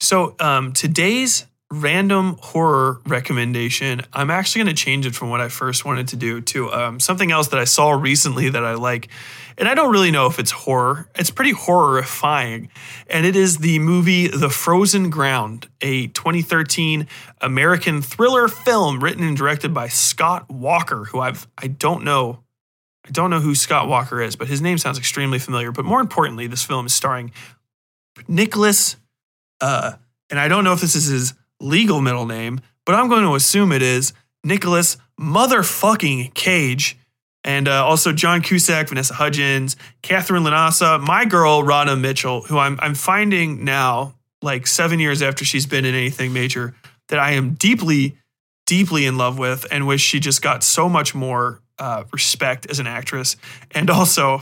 So um, today's random horror recommendation, I'm actually going to change it from what I first wanted to do to um, something else that I saw recently that I like. And I don't really know if it's horror. It's pretty horrifying. And it is the movie The Frozen Ground, a twenty thirteen American thriller film written and directed by Scott Walker, who I've, I don't know. I don't know who Scott Walker is, but his name sounds extremely familiar. But more importantly, this film is starring Nicholas Uh, and I don't know if this is his legal middle name, but I'm going to assume it is, Nicolas motherfucking Cage, And uh, also John Cusack, Vanessa Hudgens, Catherine Lanasa, my girl, Ronna Mitchell, who I'm I'm finding now, like seven years after she's been in anything major, that I am deeply, deeply in love with and wish she just got so much more uh, respect as an actress. And also,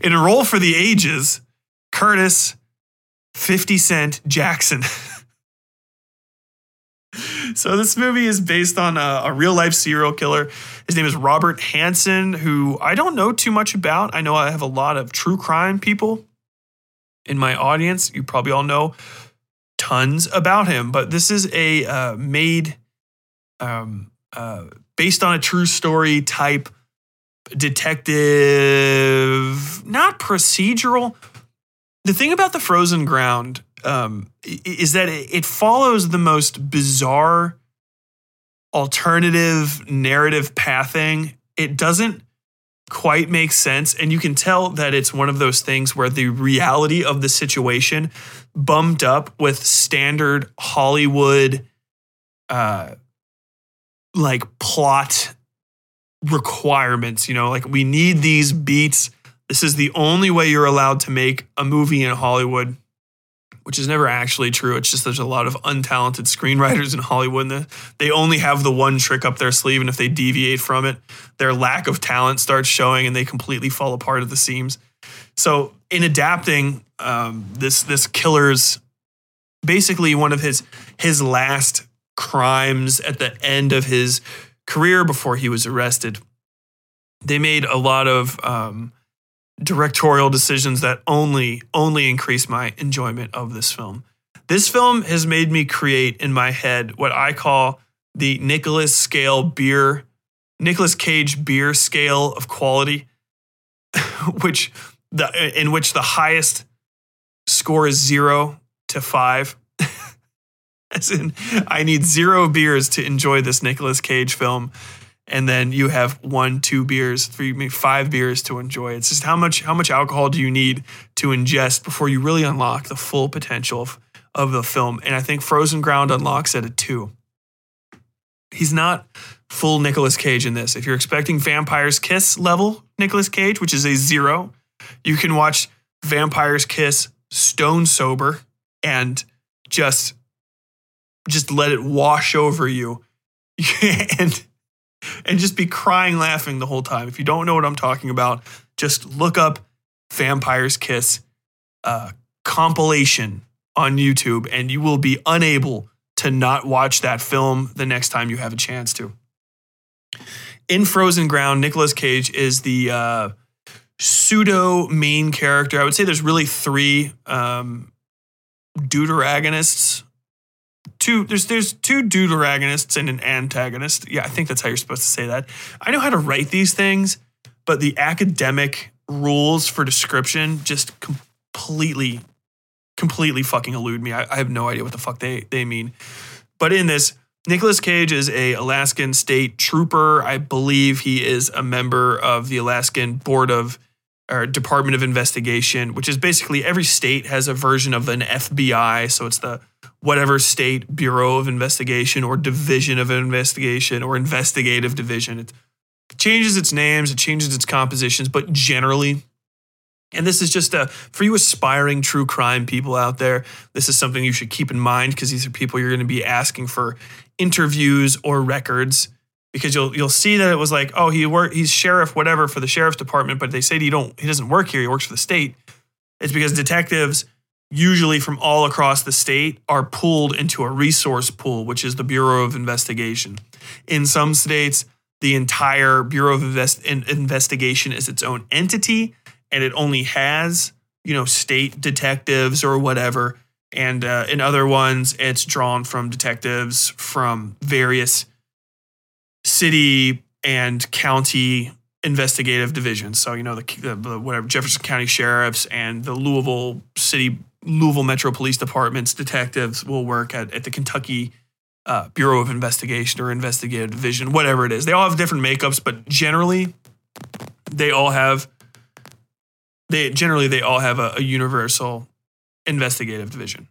in A Role for the Ages, Curtis fifty cent Jackson. So this movie is based on a, a real-life serial killer. His name is Robert Hansen, who I don't know too much about. I know I have a lot of true crime people in my audience. You probably all know tons about him. But this is a uh, made, um, uh, based on a true story type detective, not procedural. The thing about The Frozen Ground Um, is that it follows the most bizarre alternative narrative pathing. It doesn't quite make sense. And you can tell that it's one of those things where the reality of the situation bumped up with standard Hollywood, uh, like plot requirements, you know, like we need these beats. This is the only way you're allowed to make a movie in Hollywood, which is never actually true. It's just there's a lot of untalented screenwriters in Hollywood. And they only have the one trick up their sleeve, and if they deviate from it, their lack of talent starts showing and they completely fall apart at the seams. So in adapting um, this this killer's, basically one of his his last crimes at the end of his career before he was arrested, they made a lot of... Um, directorial decisions that only only increase my enjoyment of this film. This film has made me create in my head what I call the Nicolas scale beer, Nicolas Cage beer scale of quality, which the in which the highest score is zero to five. As in, I need zero beers to enjoy this Nicolas Cage film. And then you have one, two beers, three, maybe five beers to enjoy. It's just how much how much alcohol do you need to ingest before you really unlock the full potential of, of the film? And I think Frozen Ground unlocks at a two. He's not full Nicolas Cage in this. If you're expecting Vampire's Kiss level Nicolas Cage, which is a zero, you can watch Vampire's Kiss stone sober and just, just let it wash over you. and... And just be crying laughing the whole time. If you don't know what I'm talking about, just look up Vampire's Kiss uh, compilation on YouTube, and you will be unable to not watch that film the next time you have a chance to. In Frozen Ground, Nicolas Cage is the uh, pseudo main character. I would say there's really three um, deuteragonists. Two, there's there's two deuteragonists and an antagonist. Yeah, I think that's how you're supposed to say that. I know how to write these things, but the academic rules for description just completely, completely fucking elude me. I, I have no idea what the fuck they, they mean. But in this, Nicolas Cage is a Alaskan state trooper. I believe he is a member of the Alaskan Board of or Department of Investigation, which is basically every state has a version of an F B I. So it's the whatever state bureau of investigation or division of investigation or investigative division. It changes its names, it changes its compositions, but generally, and this is just a, for you aspiring true crime people out there, this is something you should keep in mind because these are people you're going to be asking for interviews or records, because you'll you'll see that it was like, oh, he worked, he's sheriff, whatever, for the sheriff's department, but they say he don't, he doesn't work here, he works for the state. It's because detectives usually from all across the state are pulled into a resource pool, which is the Bureau of Investigation. In some states, the entire Bureau of Invest- Investigation is its own entity, and it only has, you know, state detectives or whatever. And uh, in other ones, it's drawn from detectives from various city and county investigative divisions. So, you know, the, the, the whatever Jefferson County sheriffs and the Louisville City Louisville Metro Police Department's detectives will work at, at the Kentucky uh, Bureau of Investigation or Investigative Division, whatever it is. They all have different makeups, but generally they all have they generally they all have a, a universal investigative division.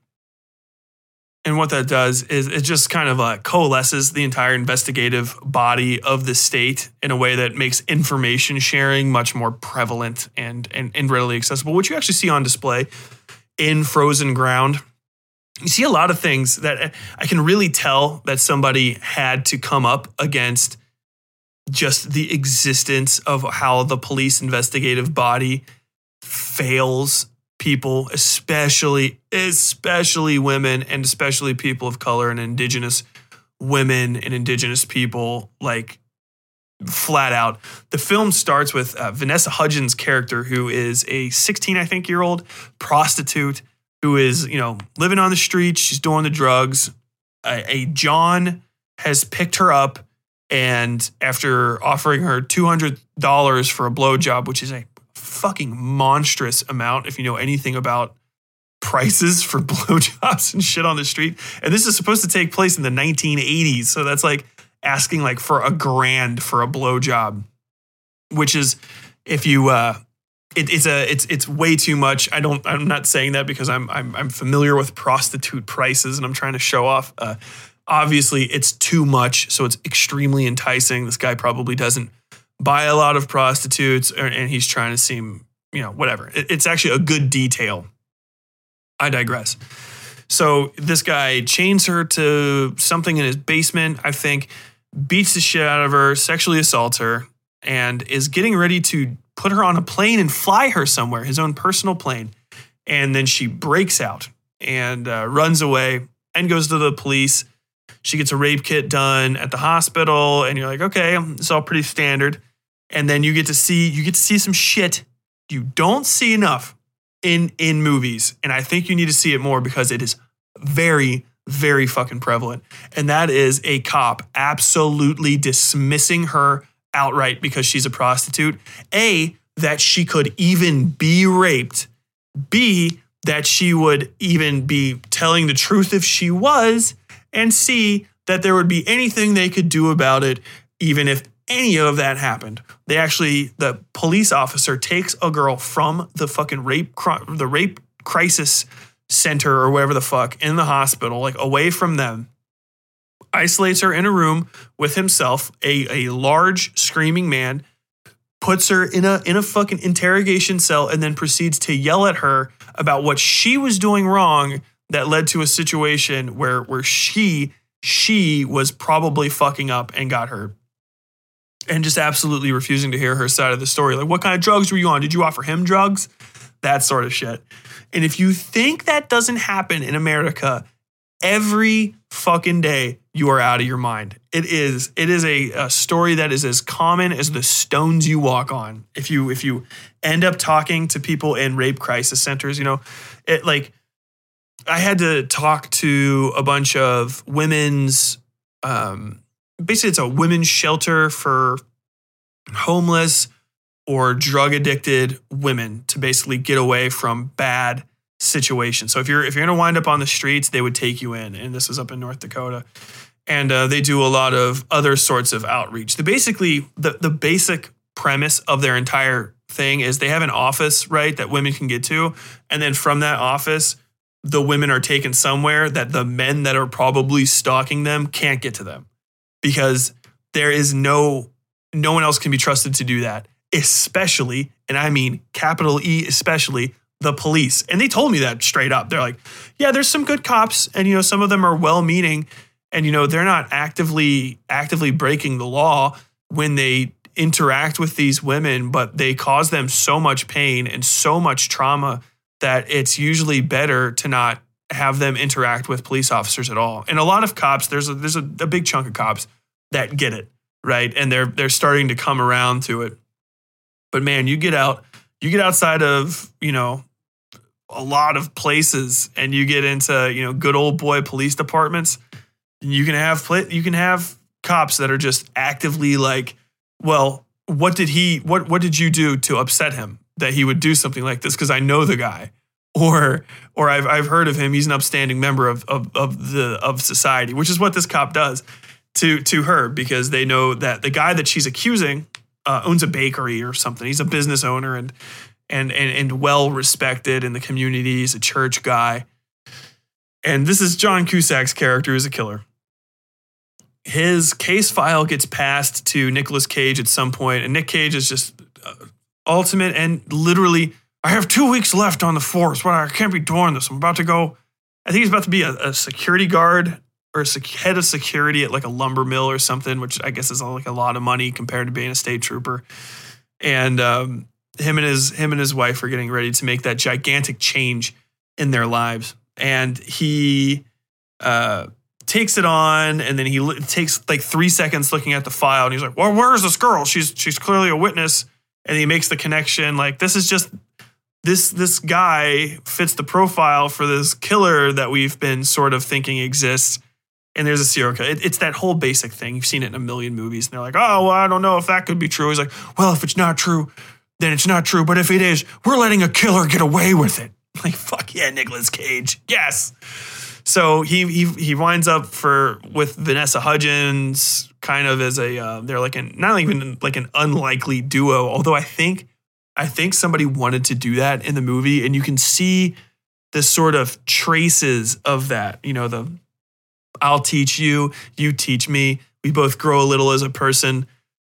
And what that does is it just kind of uh, coalesces the entire investigative body of the state in a way that makes information sharing much more prevalent and, and, and readily accessible, which you actually see on display in Frozen Ground. You see a lot of things that I can really tell that somebody had to come up against just the existence of how the police investigative body fails people, especially, especially women, and especially people of color and indigenous women and indigenous people, like flat out. The film starts with uh, Vanessa Hudgens' character, who is a sixteen, I think, year old prostitute who is, you know, living on the streets. She's doing the drugs. A, a John has picked her up, and after offering her two hundred dollars for a blowjob, which is a fucking monstrous amount if you know anything about prices for blowjobs and shit on the street. And this is supposed to take place in the nineteen eighties. So that's like asking like for a grand for a blowjob, which is, if you, uh, it, it's a, it's, it's way too much. I don't, I'm not saying that because I'm, I'm, I'm familiar with prostitute prices and I'm trying to show off. Uh, obviously it's too much. So it's extremely enticing. This guy probably doesn't buy a lot of prostitutes, and he's trying to seem, you know, whatever. It's actually a good detail. I digress. So this guy chains her to something in his basement, I think, beats the shit out of her, sexually assaults her, and is getting ready to put her on a plane and fly her somewhere, his own personal plane. And then she breaks out and uh, runs away and goes to the police. She gets a rape kit done at the hospital, and you're like, okay, it's all pretty standard. And then you get to see you get to see some shit you don't see enough in in movies, and I think you need to see it more because it is very, very fucking prevalent. And that is a cop absolutely dismissing her outright because she's a prostitute. A, that she could even be raped. B, that she would even be telling the truth if she was. And C, that there would be anything they could do about it, even if any of that happened. They actually, the police officer takes a girl from the fucking rape, the rape crisis center or wherever the fuck in the hospital, like away from them, isolates her in a room with himself, a, a large screaming man, puts her in a in a fucking interrogation cell, and then proceeds to yell at her about what she was doing wrong that led to a situation where where she she was probably fucking up and got hurt, and just absolutely refusing to hear her side of the story. Like, what kind of drugs were you on? Did you offer him drugs? That sort of shit. And if you think that doesn't happen in America every fucking day, you are out of your mind. It is it is a, a story that is as common as the stones you walk on. If you if you end up talking to people in rape crisis centers, you know, it like. I had to talk to a bunch of women's, um, basically it's a women's shelter for homeless or drug addicted women to basically get away from bad situations. So if you're, if you're going to wind up on the streets, they would take you in. And this is up in North Dakota. And uh, they do a lot of other sorts of outreach. The basically, the, the basic premise of their entire thing is they have an office, right, that women can get to. And then from that office, the women are taken somewhere that the men that are probably stalking them can't get to them, because there is no, no one else can be trusted to do that, especially, and I mean capital E, especially the police. And they told me that straight up. They're like, yeah, there's some good cops, and, you know, some of them are well-meaning, and, you know, they're not actively, actively breaking the law when they interact with these women, but they cause them so much pain and so much trauma that it's usually better to not have them interact with police officers at all. And a lot of cops, there's a, there's a, a big chunk of cops that get it, right? And they're they're starting to come around to it. But man, you get out, you get outside of, you know, a lot of places, and you get into, you know, good old boy police departments, and you can have you can have cops that are just actively like, well, what did he what what did you do to upset him that he would do something like this? Because I know the guy, or or I've I've heard of him. He's an upstanding member of of of the of society, which is what this cop does to to her, because they know that the guy that she's accusing uh, owns a bakery or something. He's a business owner and and and and well respected in the community. He's a church guy, And this is John Cusack's character is a killer. His case file gets passed to Nicolas Cage at some point, and Nick Cage is just uh, ultimate and literally, I have two weeks left on the force. Well, I can't be doing this. I'm about to go. I think he's about to be a, a security guard or a head of security at like a lumber mill or something, which I guess is like a lot of money compared to being a state trooper. And um, him and his him and his wife are getting ready to make that gigantic change in their lives. And he uh, takes it on, and then he li- takes like three seconds looking at the file, and he's like, well, where's this girl? She's she's clearly a witness. And he makes the connection, like, this is just, this this guy fits the profile for this killer that we've been sort of thinking exists. And there's a serial killer. It, it's that whole basic thing. You've seen it in a million movies. And they're like, oh, well, I don't know if that could be true. He's like, well, if it's not true, then it's not true. But if it is, we're letting a killer get away with it. Like, fuck yeah, Nicolas Cage. Yes. So he he he winds up for with Vanessa Hudgens kind of as a uh, they're like an not even like an unlikely duo. Although I think I think somebody wanted to do that in the movie, and you can see the sort of traces of that. You know, the I'll teach you, you teach me. We both grow a little as a person.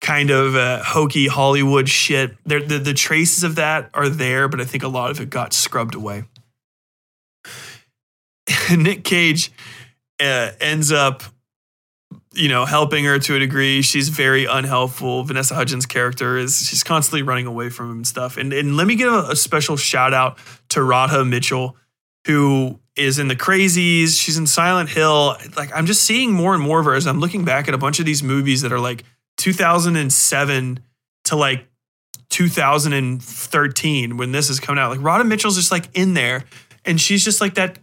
Kind of uh, hokey Hollywood shit. There, the, the traces of that are there, but I think a lot of it got scrubbed away. Nick Cage uh, ends up, you know, helping her to a degree. She's very unhelpful. Vanessa Hudgens' character is, she's constantly running away from him and stuff. And, and let me give a, a special shout out to Radha Mitchell, who is in The Crazies. She's in Silent Hill. Like, I'm just seeing more and more of her as I'm looking back at a bunch of these movies that are like two thousand seven to like two thousand thirteen when this is coming out. Like, Radha Mitchell's just like in there, and she's just like that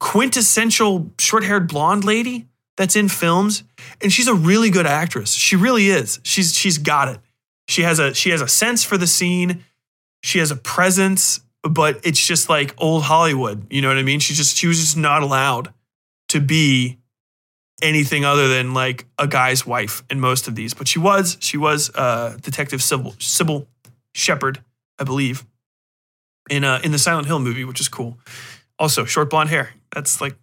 quintessential short-haired blonde lady that's in films, and she's a really good actress. She really is. She's she's got it. She has a she has a sense for the scene. She has a presence, but it's just like old Hollywood. You know what I mean? She just she was just not allowed to be anything other than like a guy's wife in most of these, but she was she was uh, Detective Sybil Sybil Shepherd, I believe, in uh, in the Silent Hill movie, which is cool. Also, short blonde hair. That's like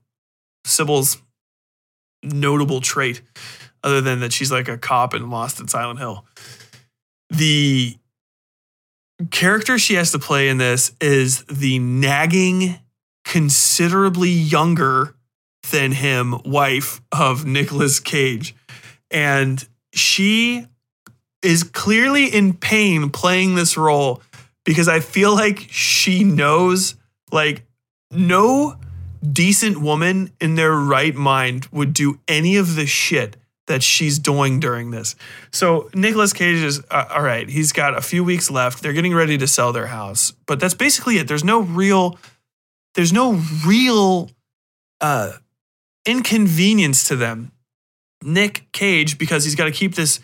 Sybil's notable trait, other than that she's like a cop and Lost in Silent Hill. The character she has to play in this is the nagging, considerably younger than him wife of Nicolas Cage. And she is clearly in pain playing this role, because I feel like she knows, like, no decent woman in their right mind would do any of the shit that she's doing during this. So Nicolas Cage is, uh, all right, he's got a few weeks left. They're getting ready to sell their house, but that's basically it. There's no real, there's no real, uh, inconvenience to them. Nick Cage, because he's got to keep this,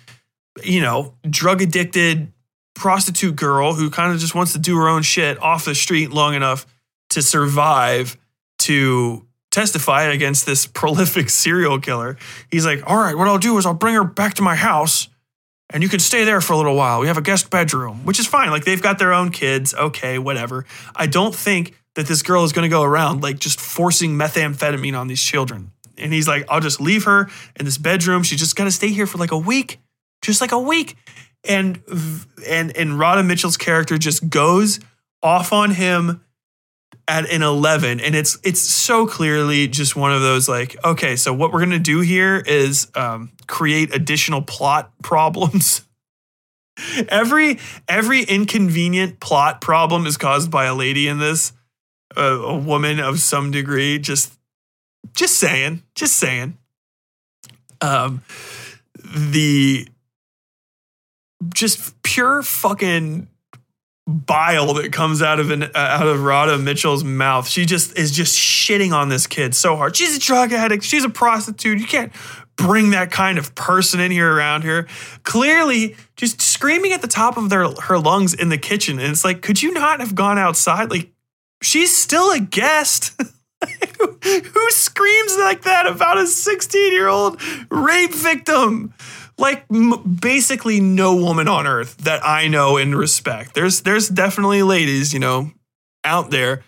you know, drug addicted prostitute girl who kind of just wants to do her own shit off the street long enough to survive to testify against this prolific serial killer. He's like, all right, what I'll do is I'll bring her back to my house and you can stay there for a little while. We have a guest bedroom, which is fine. Like, they've got their own kids. Okay, whatever. I don't think that this girl is going to go around like just forcing methamphetamine on these children. And he's like, I'll just leave her in this bedroom. She's just got to stay here for like a week, just like a week. And, and, and Radha Mitchell's character just goes off on him at an eleven. And it's, it's so clearly just one of those like, okay, so what we're going to do here is um, create additional plot problems. every, every inconvenient plot problem is caused by a lady in this. A, a woman of some degree, just, just saying, just saying. Um, the just pure fucking bile that comes out of an uh, out of Radha Mitchell's mouth. She just is just shitting on this kid so hard. She's a drug addict. She's a prostitute. You can't bring that kind of person in here around here. Clearly, just screaming at the top of their her lungs in the kitchen. And it's like, could you not have gone outside? Like, she's still a guest. who, who screams like that about a sixteen-year-old rape victim? Like, m- basically no woman on earth that I know and respect. There's there's definitely ladies, you know, out there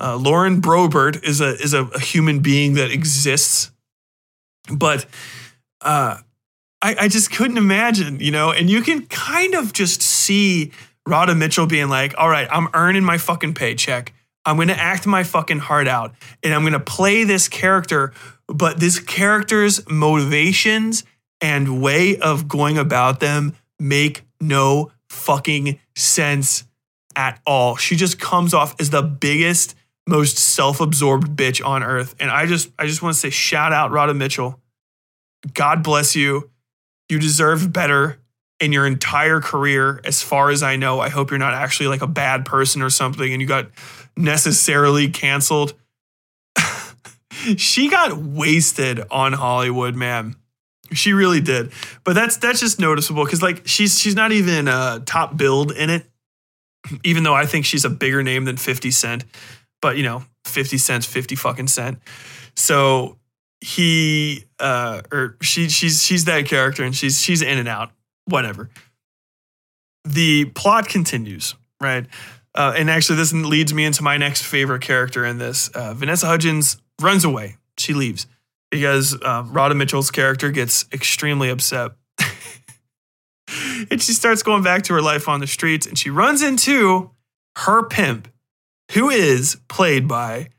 Uh, Lauren Brobert is a is a, a human being that exists, but uh, I I just couldn't imagine, you know. And you can kind of just see Rhoda Mitchell being like, "All right, I'm earning my fucking paycheck. I'm gonna act my fucking heart out, and I'm gonna play this character." But this character's motivations and way of going about them make no fucking sense at all. She just comes off as the biggest, most self-absorbed bitch on earth. And I just I just want to say shout out Rhoda Mitchell. God bless you. You deserve better in your entire career, as far as I know. I hope you're not actually like a bad person or something and you got necessarily canceled. She got wasted on Hollywood, man. She really did. But that's that's just noticeable because like she's she's not even uh, top billed in it, even though I think she's a bigger name than fifty cent. But, you know, fifty cent's fifty fucking cent. So he uh, or she she's she's that character, and she's she's in and out, whatever. The plot continues, right? Uh, and actually, this leads me into my next favorite character in this. Uh, Vanessa Hudgens runs away. She leaves because uh, Rhoda Mitchell's character gets extremely upset. And she starts going back to her life on the streets, and she runs into her pimp, who is played by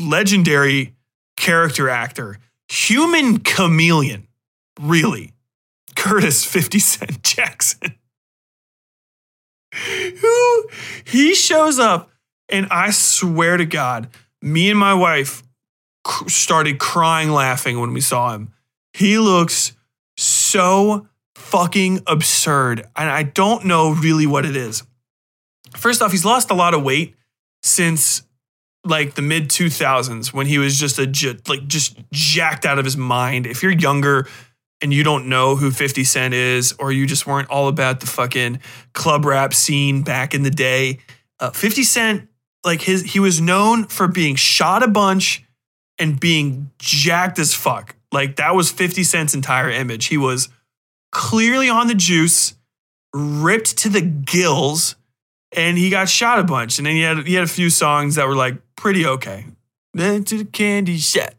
legendary character actor, human chameleon, really, Curtis fifty cent Jackson. Who he shows up, and I swear to God, me and my wife cr- started crying laughing when we saw him. He looks so fucking absurd, and I don't know really what it is. First off, he's lost a lot of weight since like the mid two thousands when he was just a j- like just jacked out of his mind. If you're younger and you don't know who fifty cent is, or you just weren't all about the fucking club rap scene back in the day, uh, fifty cent, like his, he was known for being shot a bunch and being jacked as fuck. Like that was fifty cent's entire image. He was clearly on the juice, ripped to the gills, and he got shot a bunch. And then he had he had a few songs that were like pretty okay. Then to the candy shot.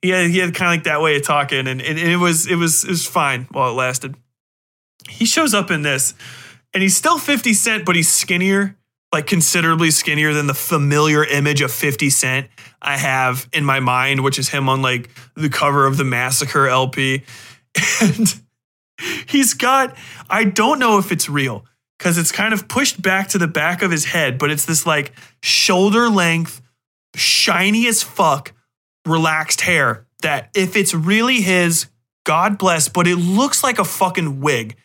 He had, he had kind of like that way of talking, and, and it was it was it was fine while it lasted. He shows up in this, and he's still fifty cent, but he's skinnier, like considerably skinnier than the familiar image of fifty cent I have in my mind, which is him on like the cover of the Massacre L P. And he's got, I don't know if it's real because it's kind of pushed back to the back of his head, but it's this like shoulder length, shiny as fuck, relaxed hair that if it's really his, God bless, but it looks like a fucking wig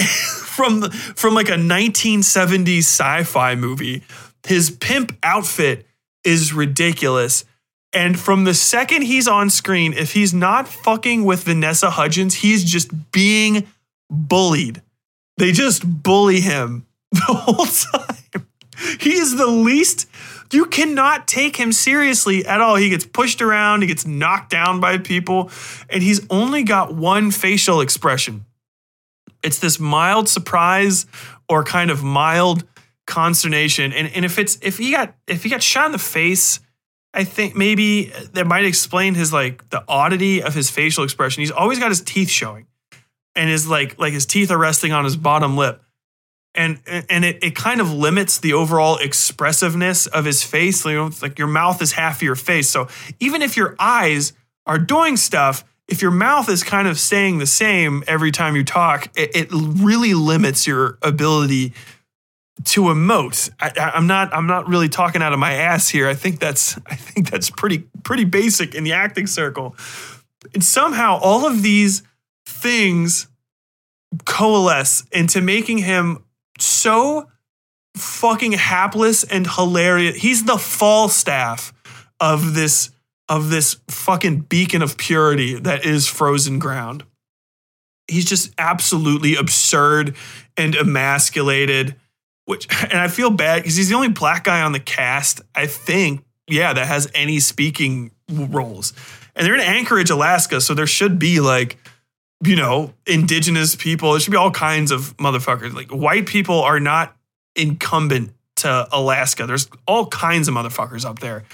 from the, from like a nineteen seventies sci-fi movie. His pimp outfit is ridiculous. And from the second he's on screen, if he's not fucking with Vanessa Hudgens, he's just being bullied. They just bully him the whole time. He is the least... You cannot take him seriously at all. He gets pushed around. He gets knocked down by people. And he's only got one facial expression. It's this mild surprise or kind of mild consternation. And, and if it's if he got if he got shot in the face, I think maybe that might explain his like the oddity of his facial expression. He's always got his teeth showing, and his like like his teeth are resting on his bottom lip. And and it, it kind of limits the overall expressiveness of his face. You know, it's like your mouth is half of your face. So even if your eyes are doing stuff, if your mouth is kind of staying the same every time you talk, it, it really limits your ability to emote. I, I'm not I'm not really talking out of my ass here. I think that's I think that's pretty pretty basic in the acting circle. And somehow all of these things coalesce into making him so fucking hapless and hilarious. He's the Falstaff of this of this fucking beacon of purity that is Frozen Ground. He's just absolutely absurd and emasculated, which, and I feel bad because he's the only black guy on the cast, I think, yeah, that has any speaking roles. And they're in Anchorage, Alaska, so there should be like, you know, indigenous people. There should be all kinds of motherfuckers. Like, white people are not incumbent to Alaska. There's all kinds of motherfuckers up there.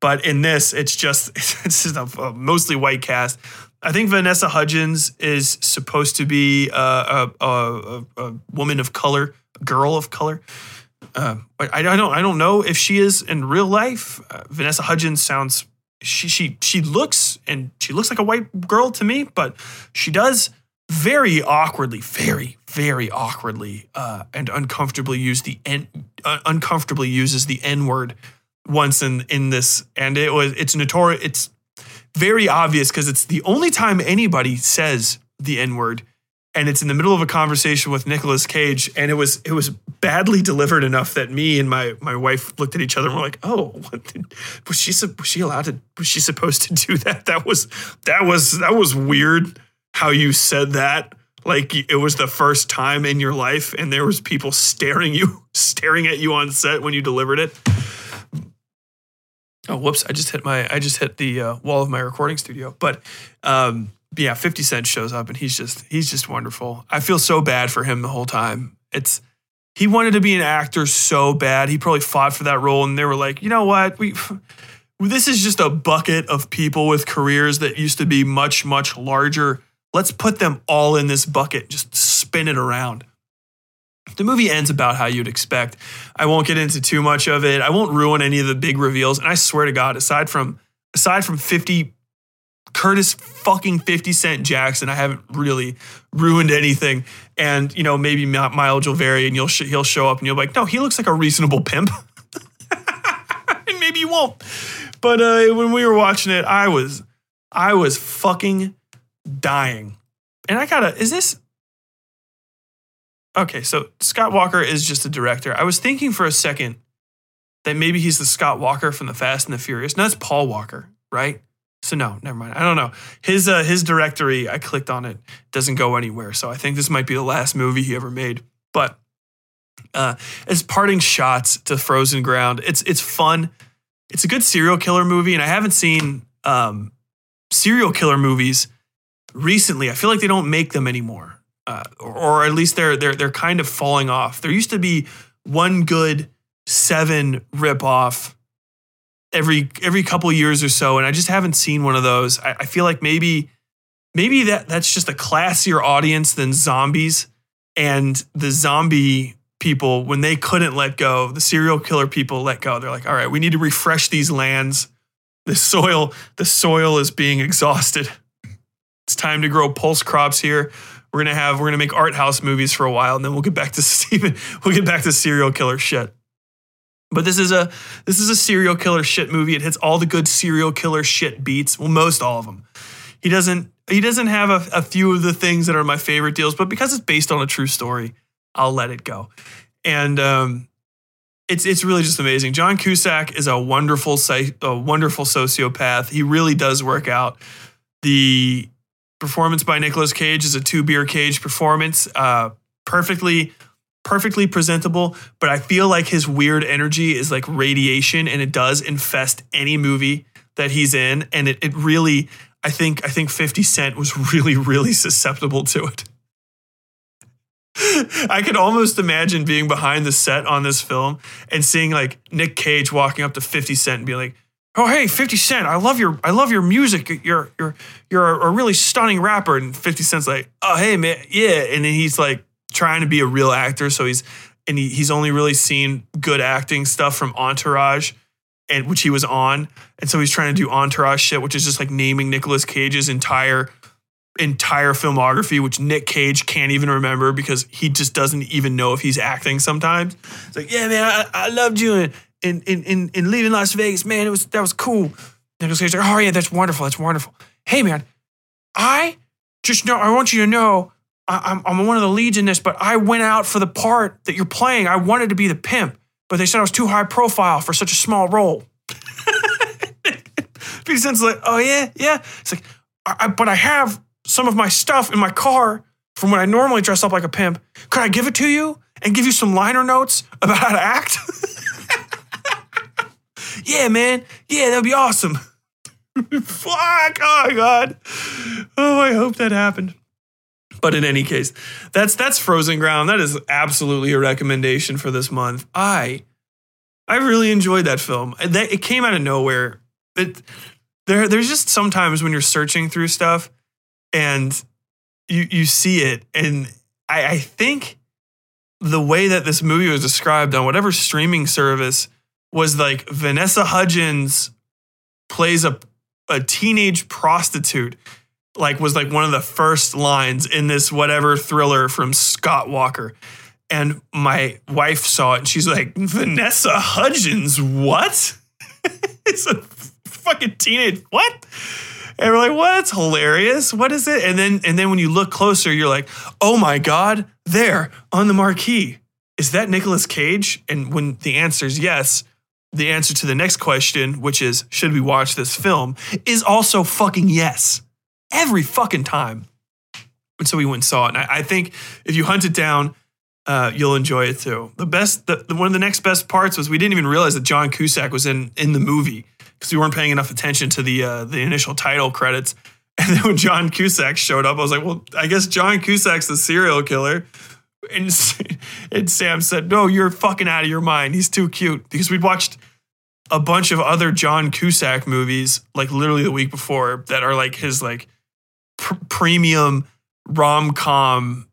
But in this, it's just it's just a, a mostly white cast. I think Vanessa Hudgens is supposed to be a, a, a, a woman of color, a girl of color. Uh, I, I don't I don't know if she is in real life. Uh, Vanessa Hudgens sounds she she she looks and she looks like a white girl to me, but she does very awkwardly, very very awkwardly uh, and uncomfortably use the n uh, uncomfortably uses the N word once in in this, and it was it's notorious. It's very obvious because it's the only time anybody says the N word. And it's in the middle of a conversation with Nicolas Cage, and it was it was badly delivered enough that me and my my wife looked at each other and were like, "Oh, what did, was she was she allowed to? Was she supposed to do that? That was that was that was weird. How you said that? Like it was the first time in your life, and there was people staring you staring at you on set when you delivered it." Oh, whoops! I just hit my I just hit the uh, wall of my recording studio, but. Um, Yeah, fifty Cent shows up and he's just he's just wonderful. I feel so bad for him the whole time. It's he wanted to be an actor so bad. He probably fought for that role, and they were like, you know what, we this is just a bucket of people with careers that used to be much much larger. Let's put them all in this bucket, just spin it around. The movie ends about how you'd expect. I won't get into too much of it. I won't ruin any of the big reveals. And I swear to God, aside from aside from fifty. Curtis fucking fifty Cent Jackson, I haven't really ruined anything. And, you know, maybe mileage will vary and you'll sh- he'll show up and you'll be like, no, he looks like a reasonable pimp. And maybe you won't. But uh, when we were watching it, I was, I was fucking dying. And I gotta, is this... Okay, so Scott Walker is just a director. I was thinking for a second that maybe he's the Scott Walker from the Fast and the Furious. No, that's Paul Walker, right? So no, never mind. I don't know. His uh, his directory, I clicked on it, doesn't go anywhere. So I think this might be the last movie he ever made. But uh, as parting shots to Frozen Ground, it's it's fun. It's a good serial killer movie, and I haven't seen um, serial killer movies recently. I feel like they don't make them anymore, uh, or, or at least they're they're they're kind of falling off. There used to be one good Seven ripoff every every couple years or so, and I just haven't seen one of those. I, I feel like maybe maybe that that's just a classier audience than zombies, and the zombie people, when they couldn't let go, the serial killer people let go. They're like, all right, we need to refresh these lands. The soil, the soil is being exhausted. It's time to grow pulse crops here. We're gonna have we're gonna make art house movies for a while, and then we'll get back to Stephen, we'll get back to serial killer shit. But this is a this is a serial killer shit movie. It hits all the good serial killer shit beats. Well, most all of them. He doesn't he doesn't have a, a few of the things that are my favorite deals, but because it's based on a true story, I'll let it go. And um, it's it's really just amazing. John Cusack is a wonderful a wonderful sociopath. He really does work out. The performance by Nicolas Cage is a two beer cage performance. Uh, perfectly. Perfectly presentable, but I feel like his weird energy is like radiation, and it does infest any movie that he's in. And it it really, I think, I think fifty Cent was really, really susceptible to it. I could almost imagine being behind the set on this film and seeing like Nick Cage walking up to fifty Cent and be like, "Oh, hey, fifty Cent, I love your I love your music. You're you're you're a really stunning rapper." And fifty Cent's like, "Oh, hey man, yeah." And then he's like trying to be a real actor, so he's and he, he's only really seen good acting stuff from Entourage, and which he was on, and so he's trying to do Entourage shit, which is just like naming Nicolas Cage's entire entire filmography, which Nick Cage can't even remember because he just doesn't even know if he's acting sometimes. It's like, "Yeah, man, I, I loved you in in in in Leaving Las Vegas, man. It was that was cool." Nicolas Cage's like, "Oh yeah, that's wonderful, that's wonderful. Hey man, I just know I want you to know." I'm, I'm one of the leads in this, but I went out for the part that you're playing. I wanted to be the pimp, but they said I was too high profile for such a small role. Peter Sensei's like, "Oh, yeah, yeah." It's like, I, I, but I have some of my stuff in my car from when I normally dress up like a pimp. Could I give it to you and give you some liner notes about how to act? "Yeah, man. Yeah, that'd be awesome." Fuck. Oh, my God. Oh, I hope that happened. But in any case, that's that's Frozen Ground. That is absolutely a recommendation for this month. I I really enjoyed that film. It came out of nowhere. It, there, there's just sometimes when you're searching through stuff and you you see it, and I, I think the way that this movie was described on whatever streaming service was like Vanessa Hudgens plays a a teenage prostitute, like was like one of the first lines in this whatever thriller from Scott Walker. And my wife saw it and she's like, Vanessa Hudgens, what? It's a fucking teenage, what? And we're like, what? It's hilarious. What is it? And then and then when you look closer, you're like, oh my God, there on the marquee. Is that Nicolas Cage? And when the answer is yes, the answer to the next question, which is, should we watch this film, is also fucking yes. Every fucking time. And so we went and saw it. And I, I think if you hunt it down, uh, you'll enjoy it too. The best, the, the, one of the next best parts was we didn't even realize that John Cusack was in, in the movie because we weren't paying enough attention to the uh, the initial title credits. And then when John Cusack showed up, I was like, well, I guess John Cusack's the serial killer. And, and Sam said, no, you're fucking out of your mind. He's too cute. Because we'd watched a bunch of other John Cusack movies, like literally the week before, that are like his like pr- premium rom-com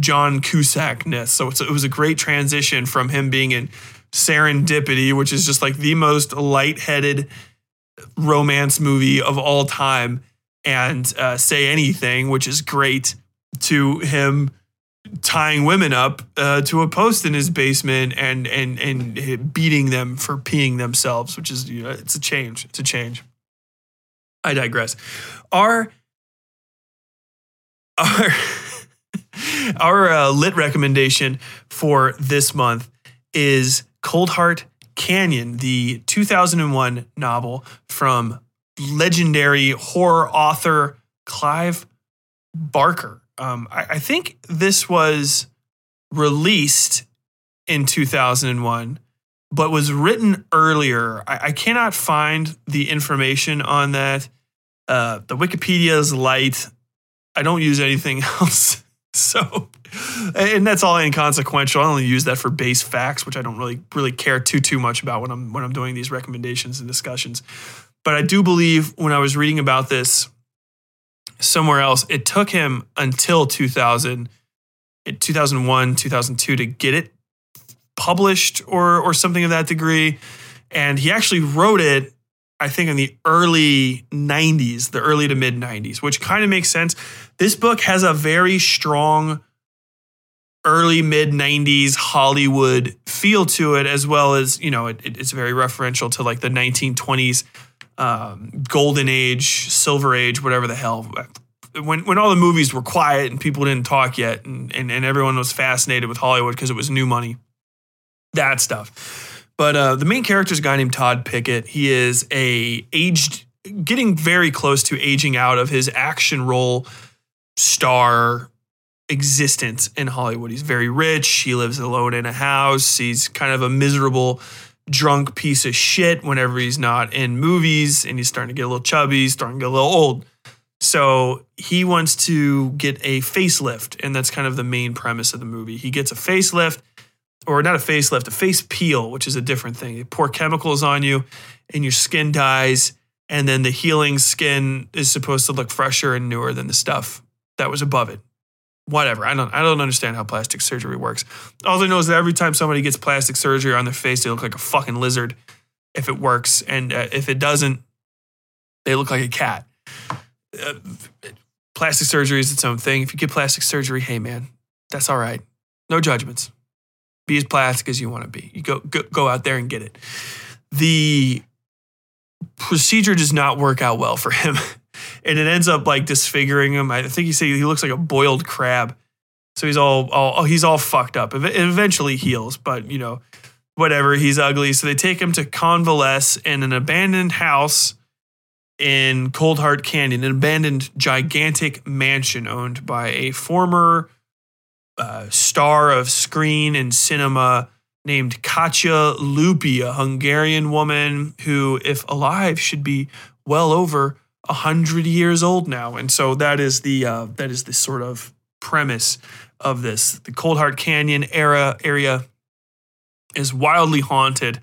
John Cusack-ness. So it's, it was a great transition from him being in Serendipity, which is just like the most lightheaded romance movie of all time, and uh, Say Anything, which is great, to him tying women up uh, to a post in his basement and and and beating them for peeing themselves, which is, you know, it's a change. It's a change. I digress. Our our our uh, lit recommendation for this month is Cold Heart Canyon, the two thousand one novel from legendary horror author Clive Barker. Um, I, I think this was released in two thousand one, but was written earlier. I, I cannot find the information on that. Uh, the Wikipedia is light. I don't use anything else. So, and that's all inconsequential. I only use that for base facts, which I don't really, really care too, too much about when I'm, when I'm doing these recommendations and discussions. But I do believe when I was reading about this somewhere else, it took him until two thousand, two thousand one, two thousand two to get it published or or something of that degree. And he actually wrote it, I think, in the early nineties, the early to mid nineties, which kind of makes sense. This book has a very strong early mid nineties Hollywood feel to it, as well as, you know, it, it's very referential to like the nineteen twenties. Um, golden age, silver age, whatever the hell, when when all the movies were quiet and people didn't talk yet, and and, and everyone was fascinated with Hollywood because it was new money, that stuff. But uh, the main character is a guy named Todd Pickett. He is a aged, getting very close to aging out of his action role star existence in Hollywood. He's very rich. He lives alone in a house. He's kind of a miserable drunk piece of shit whenever he's not in movies, and he's starting to get a little chubby, he's starting to get a little old. So he wants to get a facelift, and that's kind of the main premise of the movie. He gets a facelift, or not a facelift, a face peel, which is a different thing. They pour chemicals on you, and your skin dies, and then the healing skin is supposed to look fresher and newer than the stuff that was above it. Whatever. I don't I don't understand how plastic surgery works. All I know is that every time somebody gets plastic surgery on their face, they look like a fucking lizard if it works. And uh, if it doesn't, they look like a cat. Uh, plastic surgery is its own thing. If you get plastic surgery, hey, man, that's all right. No judgments. Be as plastic as you want to be. You go, go, go out there and get it. The procedure does not work out well for him. And it ends up like disfiguring him. I think he said he looks like a boiled crab. So he's all, all oh, he's all fucked up. It eventually heals, but you know, whatever. He's ugly. So they take him to convalesce in an abandoned house in Cold Heart Canyon, an abandoned gigantic mansion owned by a former uh, star of screen and cinema named Katja Lupi, a Hungarian woman who, if alive, should be well over a hundred years old now. And so that is the uh, that is the sort of premise of this. The Cold Heart Canyon era area is wildly haunted.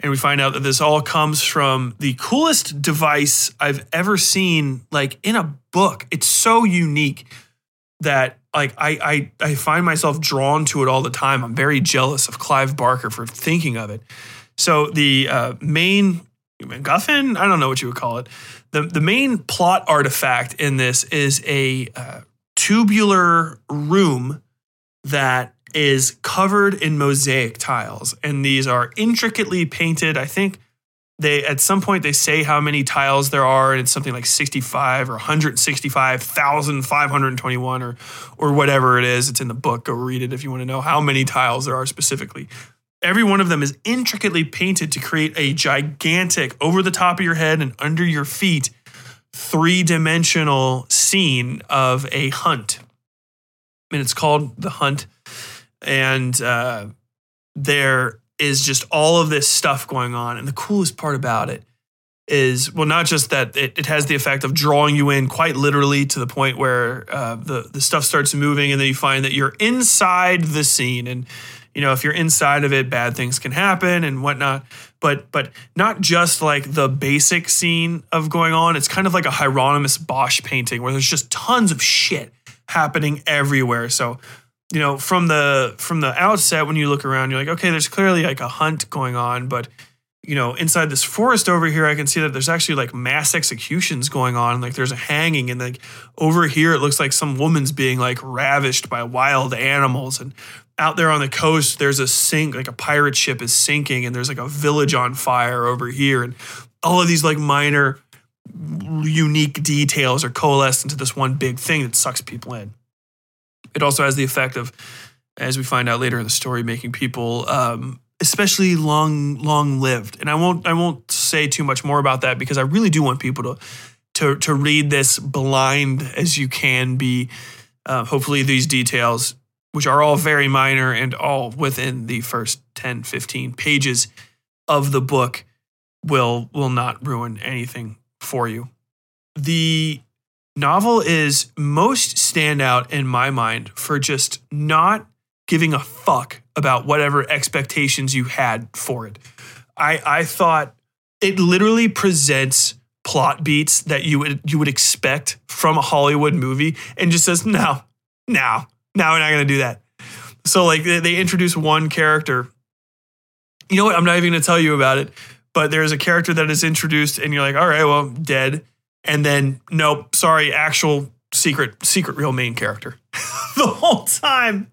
And we find out that this all comes from the coolest device I've ever seen, like in a book. It's so unique that like I, I, I find myself drawn to it all the time. I'm very jealous of Clive Barker for thinking of it. So the uh, main MacGuffin, I don't know what you would call it. The, the main plot artifact in this is a uh, tubular room that is covered in mosaic tiles. And these are intricately painted. I think they, at some point they say how many tiles there are, and it's something like sixty-five or one hundred sixty-five thousand five hundred twenty-one or, or whatever it is. It's in the book. Go read it if you want to know how many tiles there are specifically. Every one of them is intricately painted to create a gigantic, over the top of your head and under your feet, three-dimensional scene of a hunt. And it's called The Hunt. And uh, there is just all of this stuff going on. And the coolest part about it is, well, not just that it, it has the effect of drawing you in quite literally to the point where uh, the, the stuff starts moving, and then you find that you're inside the scene. And, you know, if you're inside of it, bad things can happen and whatnot. But but not just like the basic scene of going on. It's kind of like a Hieronymus Bosch painting where there's just tons of shit happening everywhere. So, you know, from the from the outset, when you look around, you're like, okay, there's clearly like a hunt going on, but, you know, inside this forest over here, I can see that there's actually like mass executions going on. Like there's a hanging, and like over here, it looks like some woman's being like ravished by wild animals. And out there on the coast, there's a sink, like a pirate ship is sinking, and there's like a village on fire over here. And all of these like minor unique details are coalesced into this one big thing that sucks people in. It also has the effect of, as we find out later in the story, making people um, especially long, long-lived. And I won't, I won't say too much more about that, because I really do want people to, to, to read this blind as you can be. Uh, hopefully, these details, which are all very minor and all within the first ten, fifteen pages of the book, will will not ruin anything for you. The novel is most standout in my mind for just not giving a fuck about whatever expectations you had for it. I I thought it literally presents plot beats that you would you would expect from a Hollywood movie, and just says, no, no, no, we're not going to do that. So like they, they introduce one character. You know what? I'm not even going to tell you about it. But there's a character that is introduced, and you're like, all right, well, dead. And then, nope, sorry, actual secret, secret real main character the whole time.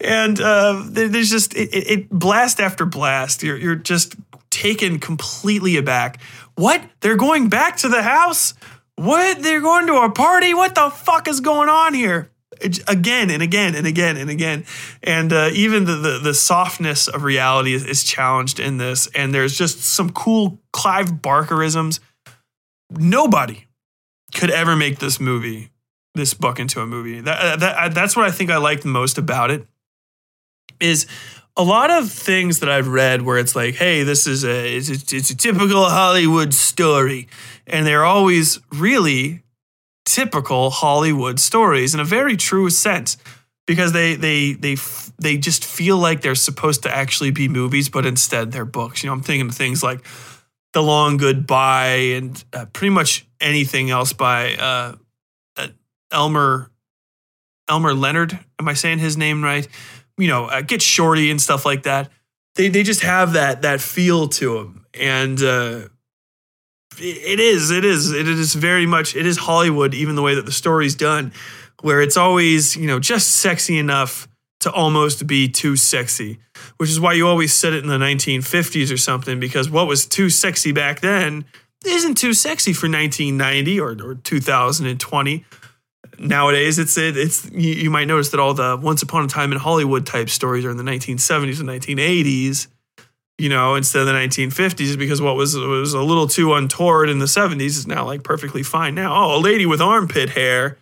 And uh, there's just, it, it blast after blast. You're, you're just taken completely aback. What? They're going back to the house? What? They're going to a party? What the fuck is going on here? Again and again and again and again. And uh, even the, the the softness of reality is, is challenged in this. And there's just some cool Clive Barkerisms. Nobody could ever make this movie, this book, into a movie. That, that That's what I think I liked most about it, is a lot of things that I've read where it's like, hey, this is a it's a, it's a typical Hollywood story. And they're always really typical Hollywood stories in a very true sense, because they they they they just feel like they're supposed to actually be movies, but instead they're books. You know, I'm thinking of things like The Long Goodbye and uh, pretty much anything else by uh, uh, Elmer Elmer Leonard. Am I saying his name right? You know, uh, Get Shorty and stuff like that. They they just have that that feel to them, and. Uh, It is, it is, it is very much, it is Hollywood, even the way that the story's done, where it's always, you know, just sexy enough to almost be too sexy, which is why you always said it in the nineteen fifties or something, because what was too sexy back then isn't too sexy for nineteen ninety or, or two thousand twenty. Nowadays, it's, it, it's, you, you might notice that all the Once Upon a Time in Hollywood type stories are in the nineteen seventies and nineteen eighties. You know, instead of the nineteen fifties, because what was was a little too untoward in the seventies is now like perfectly fine now. Oh, a lady with armpit hair.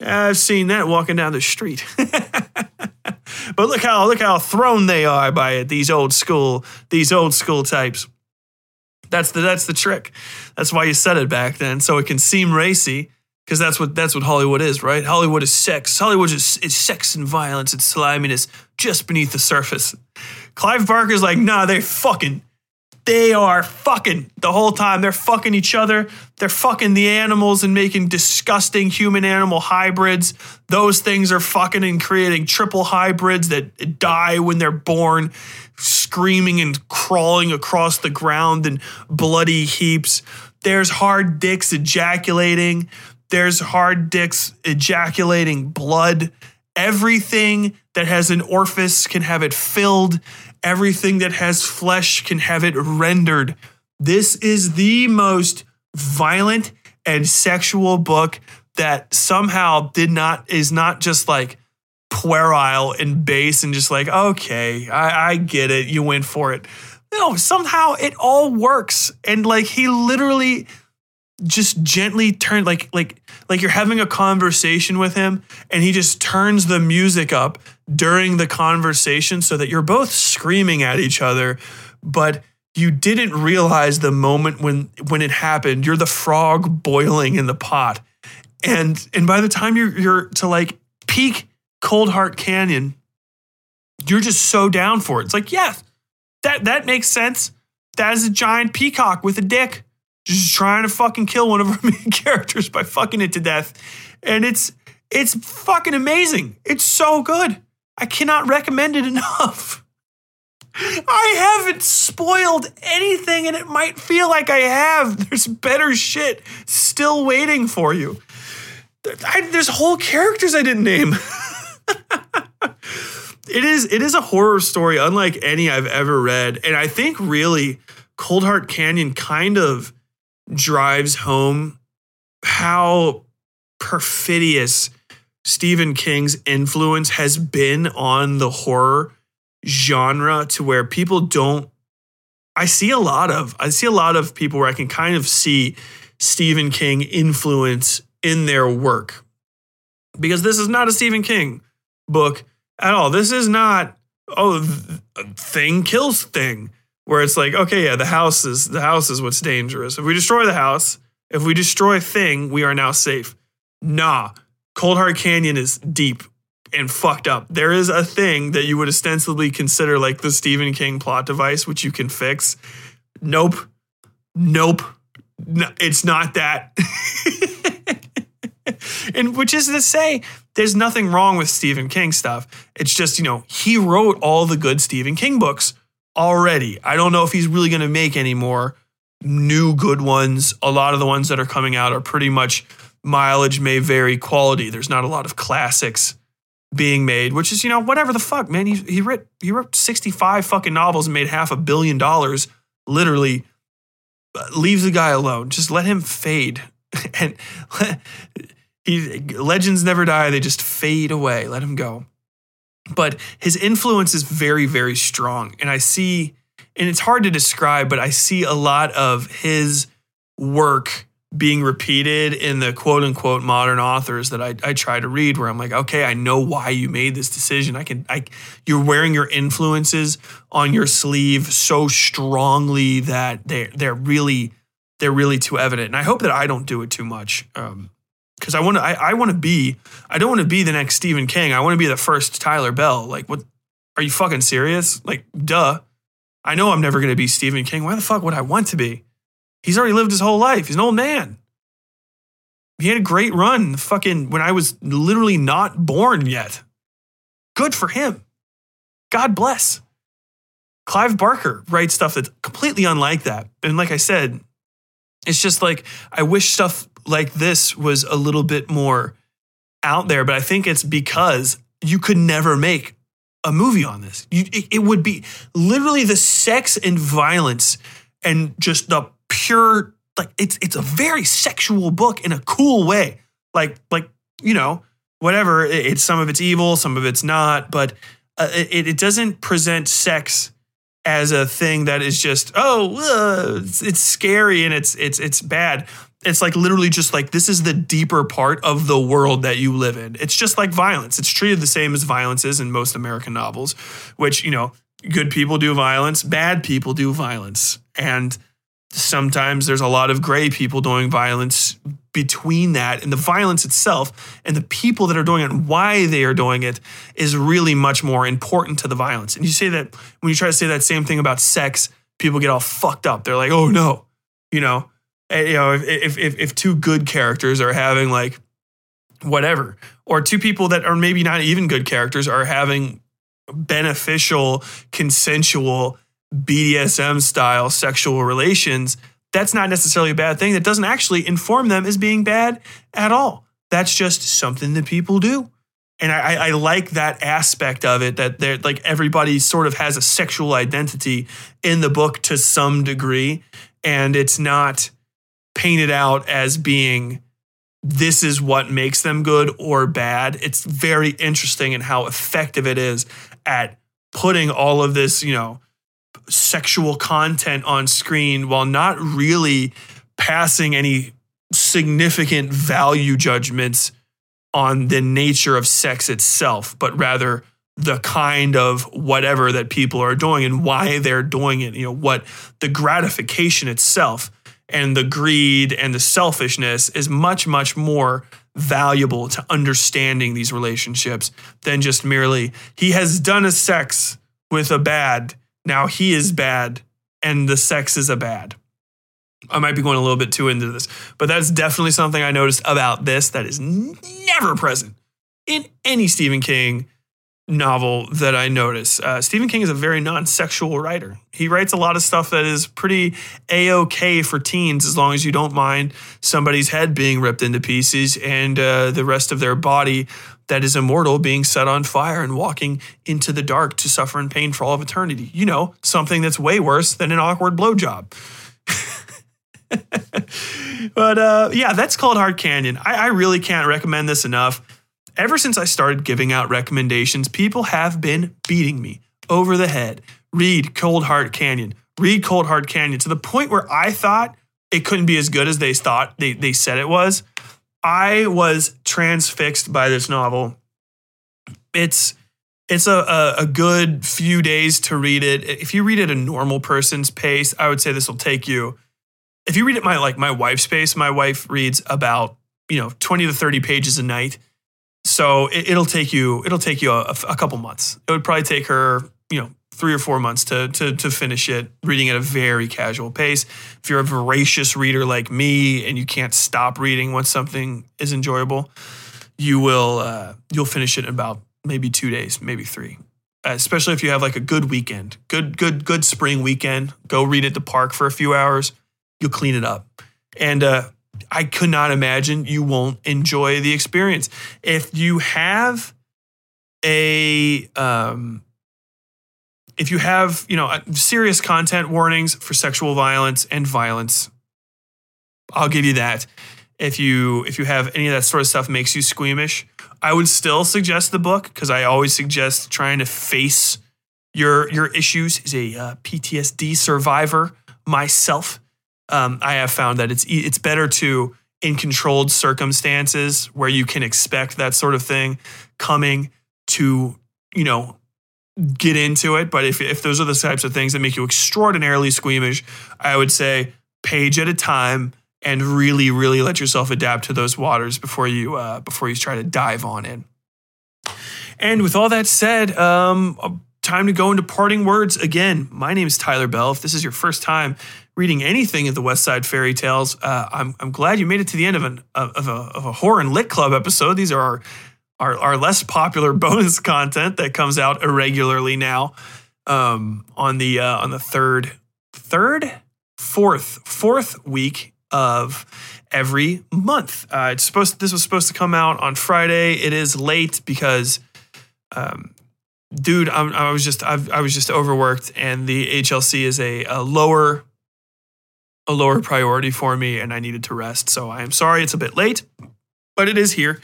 I've seen that walking down the street. But look how look how thrown they are by it. These old school, these old school types. That's the that's the trick. That's why you said it back then, so it can seem racy, Because that's what that's what Hollywood is, right? Hollywood is sex. Hollywood is, is sex and violence and sliminess just beneath the surface. Clive Barker's like, nah, they fucking, they are fucking the whole time. They're fucking each other. They're fucking the animals and making disgusting human-animal hybrids. Those things are fucking and creating triple hybrids that die when they're born, screaming and crawling across the ground in bloody heaps. There's hard dicks ejaculating. There's hard dicks ejaculating blood. Everything that has an orifice can have it filled. Everything that has flesh can have it rendered. This is the most violent and sexual book that somehow did not, is not just like puerile and base and just like, okay, I, I get it. You went for it. No, somehow it all works. And like, he literally just gently turn like like like you're having a conversation with him and he just turns the music up during the conversation so that you're both screaming at each other, but you didn't realize the moment when when it happened. You're the frog boiling in the pot. And and by the time you're you're to like peak Cold Heart Canyon, you're just so down for it. It's like, yeah, that that makes sense. That is a giant peacock with a dick. Just trying to fucking kill one of our main characters by fucking it to death. And it's it's fucking amazing. It's so good. I cannot recommend it enough. I haven't spoiled anything, and it might feel like I have. There's better shit still waiting for you. I, there's whole characters I didn't name. It is, it is a horror story unlike any I've ever read. And I think really Cold Heart Canyon kind of drives home how perfidious Stephen King's influence has been on the horror genre, to where people don't, I see a lot of, I see a lot of people where I can kind of see Stephen King influence in their work, because this is not a Stephen King book at all. This is not, oh, thing kills thing, where it's like, okay, yeah, the house is the house is what's dangerous. If we destroy the house, if we destroy thing, we are now safe. Nah, Cold Heart Canyon is deep and fucked up. There is a thing that you would ostensibly consider like the Stephen King plot device, which you can fix. Nope, nope, no, it's not that. And which is to say, there's nothing wrong with Stephen King stuff. It's just, you know, he wrote all the good Stephen King books already. I don't know if he's really going to make any more new good ones. A lot of the ones that are coming out are pretty much mileage may vary quality. There's not a lot of classics being made, which is, you know, whatever the fuck, man. He he wrote he wrote sixty-five fucking novels and made half a billion dollars. Literally, leave the guy alone. Just let him fade. And he, legends never die. They just fade away. Let him go. But his influence is very, very strong. And I see, and it's hard to describe, but I see a lot of his work being repeated in the quote unquote modern authors that I, I try to read, where I'm like, okay, I know why you made this decision. I can, I, you're wearing your influences on your sleeve so strongly that they're, they're really, they're really too evident. And I hope that I don't do it too much. Um, Because I want to, I, I want to be, I don't want to be the next Stephen King. I want to be the first Tyler Bell. Like, what? Are you fucking serious? Like, duh. I know I'm never going to be Stephen King. Why the fuck would I want to be? He's already lived his whole life. He's an old man. He had a great run. Fucking when I was literally not born yet. Good for him. God bless. Clive Barker writes stuff that's completely unlike that. And like I said, it's just like, I wish stuff like this was a little bit more out there, but I think it's because you could never make a movie on this. You, it, it would be literally the sex and violence and just the pure, like it's it's a very sexual book in a cool way. Like, like you know, whatever. It, it's some of it's evil, some of it's not, but uh, it, it doesn't present sex as a thing that is just, oh, uh, it's, it's scary and it's it's it's bad. It's like literally just like, this is the deeper part of the world that you live in. It's just like violence. It's treated the same as violence is in most American novels, which, you know, good people do violence, bad people do violence. And sometimes there's a lot of gray people doing violence between that and the violence itself, and the people that are doing it and why they are doing it is really much more important to the violence. And you say that when you try to say that same thing about sex, people get all fucked up. They're like, oh no, you know, you know, if if if two good characters are having like whatever, or two people that are maybe not even good characters are having beneficial, consensual, B D S M style sexual relations, that's not necessarily a bad thing. That doesn't actually inform them as being bad at all. That's just something that people do. And I, I like that aspect of it, that they're like everybody sort of has a sexual identity in the book to some degree. And it's not painted out as being this is what makes them good or bad. It's very interesting in how effective it is at putting all of this, you know, sexual content on screen while not really passing any significant value judgments on the nature of sex itself, but rather the kind of whatever that people are doing and why they're doing it, you know, what the gratification itself and the greed and the selfishness is much, much more valuable to understanding these relationships than just merely he has done a sex with a bad. Now he is bad and the sex is a bad. I might be going a little bit too into this, but that's definitely something I noticed about this that is never present in any Stephen King novel that I notice. Uh, Stephen King is a very non-sexual writer. He writes a lot of stuff that is pretty A-okay for teens, as long as you don't mind somebody's head being ripped into pieces and uh, the rest of their body that is immortal being set on fire and walking into the dark to suffer in pain for all of eternity. You know, something that's way worse than an awkward blowjob. But uh, yeah, that's Cold Heart Canyon. I, I really can't recommend this enough. Ever since I started giving out recommendations, people have been beating me over the head. Read Cold Heart Canyon. Read Cold Heart Canyon. To the point where I thought it couldn't be as good as they thought they, they said it was. I was transfixed by this novel. It's it's a, a, a good few days to read it. If you read it at a normal person's pace, I would say this will take you. If you read it my like my wife's pace, my wife reads about, you know, twenty to thirty pages a night. So it, it'll take you it'll take you a, a couple months. It would probably take her, you know, three or four months to to to finish it, reading at a very casual pace. If you're a voracious reader like me and you can't stop reading once something is enjoyable, you will uh, you'll finish it in about maybe two days, maybe three. Uh, especially if you have like a good weekend, good good good spring weekend. Go read at the park for a few hours. You'll clean it up, and uh, I could not imagine you won't enjoy the experience if you have a. Um, If you have, you know, serious content warnings for sexual violence and violence, I'll give you that. If you if you have any of that sort of stuff makes you squeamish, I would still suggest the book because I always suggest trying to face your your issues. As a uh, P T S D survivor myself, um, I have found that it's it's better to, in controlled circumstances where you can expect that sort of thing coming to, you know, get into it. But if if those are the types of things that make you extraordinarily squeamish, I would say page at a time and really, really let yourself adapt to those waters before you uh, before you try to dive on in. And with all that said, um, time to go into parting words again. My name is Tyler Bell. If this is your first time reading anything of the Westside Fairy Tales, uh, I'm I'm glad you made it to the end of an of a of a horror and lit club episode. These are our Our, our less popular bonus content that comes out irregularly now, um, on the uh, on the third, third, fourth, fourth week of every month. Uh, it's supposed to, this was supposed to come out on Friday. It is late because, um, dude, I'm, I was just I've, I was just overworked, and the H L C is a, a lower a lower priority for me, and I needed to rest. So I am sorry it's a bit late, but it is here.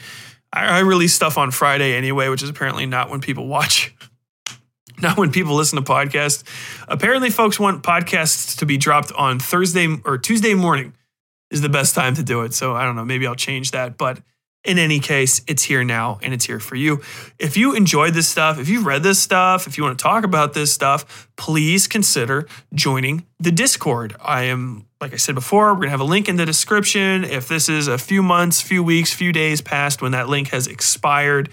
I release stuff on Friday anyway, which is apparently not when people watch, not when people listen to podcasts. Apparently, folks want podcasts to be dropped on Thursday or Tuesday morning is the best time to do it. So I don't know, maybe I'll change that. But In any case, it's here now and it's here for you. If you enjoyed this stuff, if you've read this stuff, if you want to talk about this stuff, please consider joining the Discord. I am, like I said before, we're going to have a link in the description. If this is a few months, few weeks, few days past when that link has expired,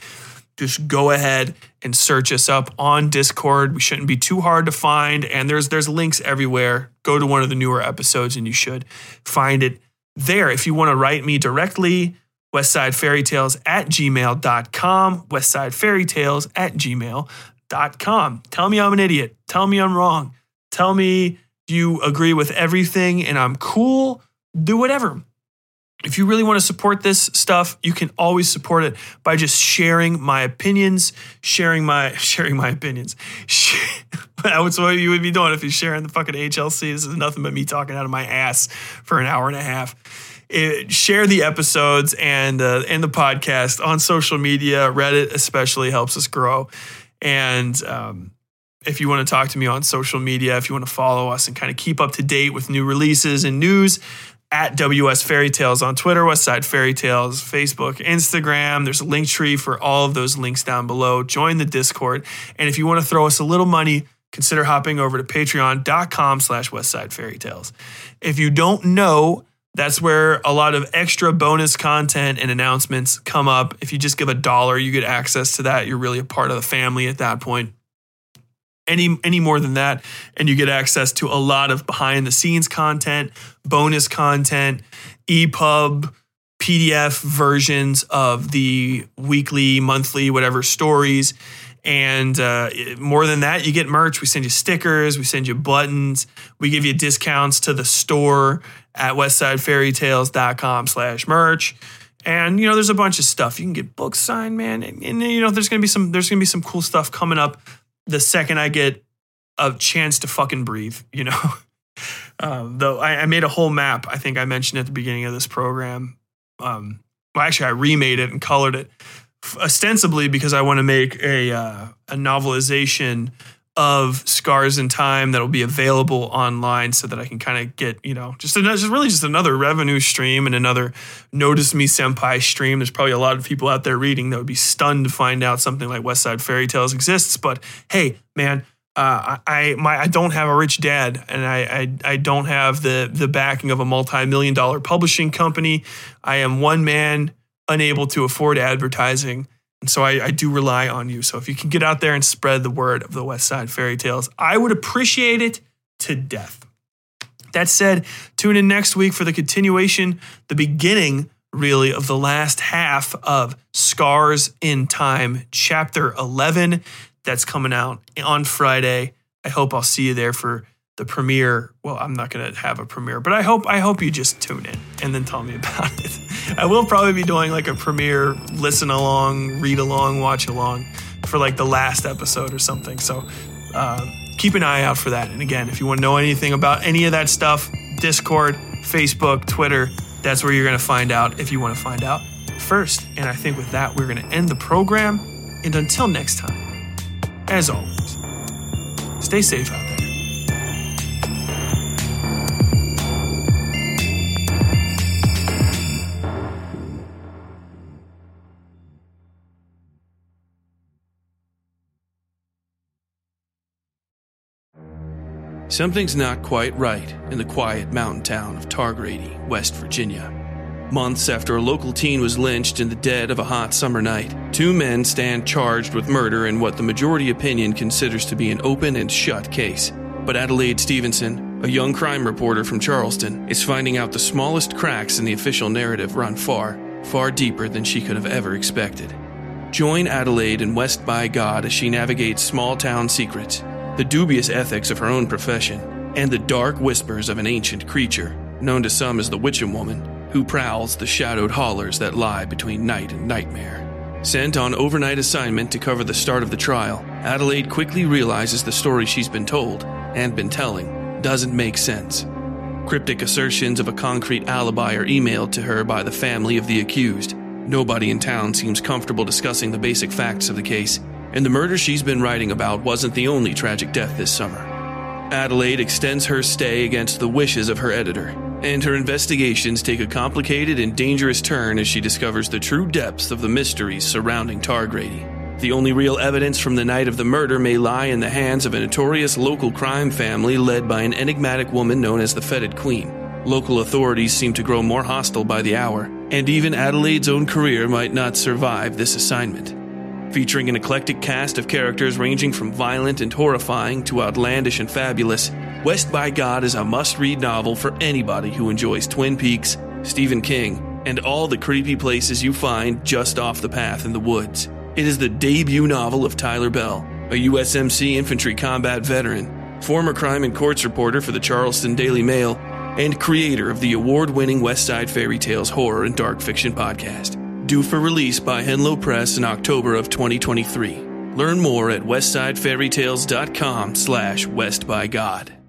just go ahead and search us up on Discord. We shouldn't be too hard to find. And there's there's links everywhere. Go to one of the newer episodes and you should find it there. If you want to write me directly, westside fairytales at gmail dot com, westside fairytales at gmail dot com. Tell me I'm an idiot. Tell me I'm wrong. Tell me you agree with everything and I'm cool. Do whatever. If you really want to support this stuff, you can always support it by just sharing my opinions, sharing my, sharing my opinions. That's what you would be doing if you're sharing the fucking H L C. This is nothing but me talking out of my ass for an hour and a half. It, share the episodes and uh, and the podcast on social media. Reddit especially helps us grow. And um, if you want to talk to me on social media, if you want to follow us and kind of keep up to date with new releases and news, at W S Fairytales on Twitter, Westside Fairytales, Facebook, Instagram. There's a link tree for all of those links down below. Join the Discord. And if you want to throw us a little money, consider hopping over to patreon.com slash Westside Fairytales. If you don't know, that's where a lot of extra bonus content and announcements come up. If you just give a dollar, you get access to that. You're really a part of the family at that point. Any any more than that, and you get access to a lot of behind-the-scenes content, bonus content, E P U B, P D F versions of the weekly, monthly, whatever stories. And uh, more than that, you get merch. We send you stickers. We send you buttons. We give you discounts to the store at westside fairytales dot com slash merch. And, you know, there's a bunch of stuff. You can get books signed, man. And, and you know, there's going to be some there's going to be some cool stuff coming up the second I get a chance to fucking breathe, you know. um, though I, I made a whole map. I think I mentioned at the beginning of this program. Um, well, actually, I remade it and colored it, ostensibly because I want to make a uh, a novelization of Scars in Time that'll be available online, so that I can kind of get, you know, just another, just really just another revenue stream and another Notice Me Senpai stream. There's probably a lot of people out there reading that would be stunned to find out something like Westside Fairy Tales exists. But hey, man, uh, I my I don't have a rich dad, and I I, I don't have the the backing of a multi million dollar publishing company. I am one man, unable to afford advertising. And so I, I do rely on you. So if you can get out there and spread the word of the Westside Fairy Tales, I would appreciate it to death. That said, tune in next week for the continuation, the beginning, really, of the last half of Scars in Time, Chapter eleven. That's coming out on Friday. I hope I'll see you there for the premiere. Well, I'm not going to have a premiere, but I hope I hope you just tune in and then tell me about it. I will probably be doing like a premiere, listen along, read along, watch along for like the last episode or something. So uh, keep an eye out for that. And again, if you want to know anything about any of that stuff, Discord, Facebook, Twitter, that's where you're going to find out if you want to find out first. And I think with that, we're going to end the program. And until next time, as always, stay safe out there. Something's not quite right in the quiet mountain town of Targrady, West Virginia. Months after a local teen was lynched in the dead of a hot summer night, two men stand charged with murder in what the majority opinion considers to be an open and shut case. But Adelaide Stevenson, a young crime reporter from Charleston, is finding out the smallest cracks in the official narrative run far, far deeper than she could have ever expected. Join Adelaide in West by God as she navigates small-town secrets, the dubious ethics of her own profession, and the dark whispers of an ancient creature, known to some as the Witching Woman, who prowls the shadowed hollers that lie between night and nightmare. Sent on overnight assignment to cover the start of the trial, Adelaide quickly realizes the story she's been told, and been telling, doesn't make sense. Cryptic assertions of a concrete alibi are emailed to her by the family of the accused. Nobody in town seems comfortable discussing the basic facts of the case, and the murder she's been writing about wasn't the only tragic death this summer. Adelaide extends her stay against the wishes of her editor, and her investigations take a complicated and dangerous turn as she discovers the true depths of the mysteries surrounding Targrady. The only real evidence from the night of the murder may lie in the hands of a notorious local crime family led by an enigmatic woman known as the Fetid Queen. Local authorities seem to grow more hostile by the hour, and even Adelaide's own career might not survive this assignment. Featuring an eclectic cast of characters ranging from violent and horrifying to outlandish and fabulous, West by God is a must-read novel for anybody who enjoys Twin Peaks, Stephen King, and all the creepy places you find just off the path in the woods. It is the debut novel of Tyler Bell, a U S M C infantry combat veteran, former crime and courts reporter for the Charleston Daily Mail, and creator of the award-winning Westside Fairytales horror and dark fiction podcast. Due for release by Henlow Press in October of twenty twenty-three. Learn more at westside fairytales dot com slash west by god.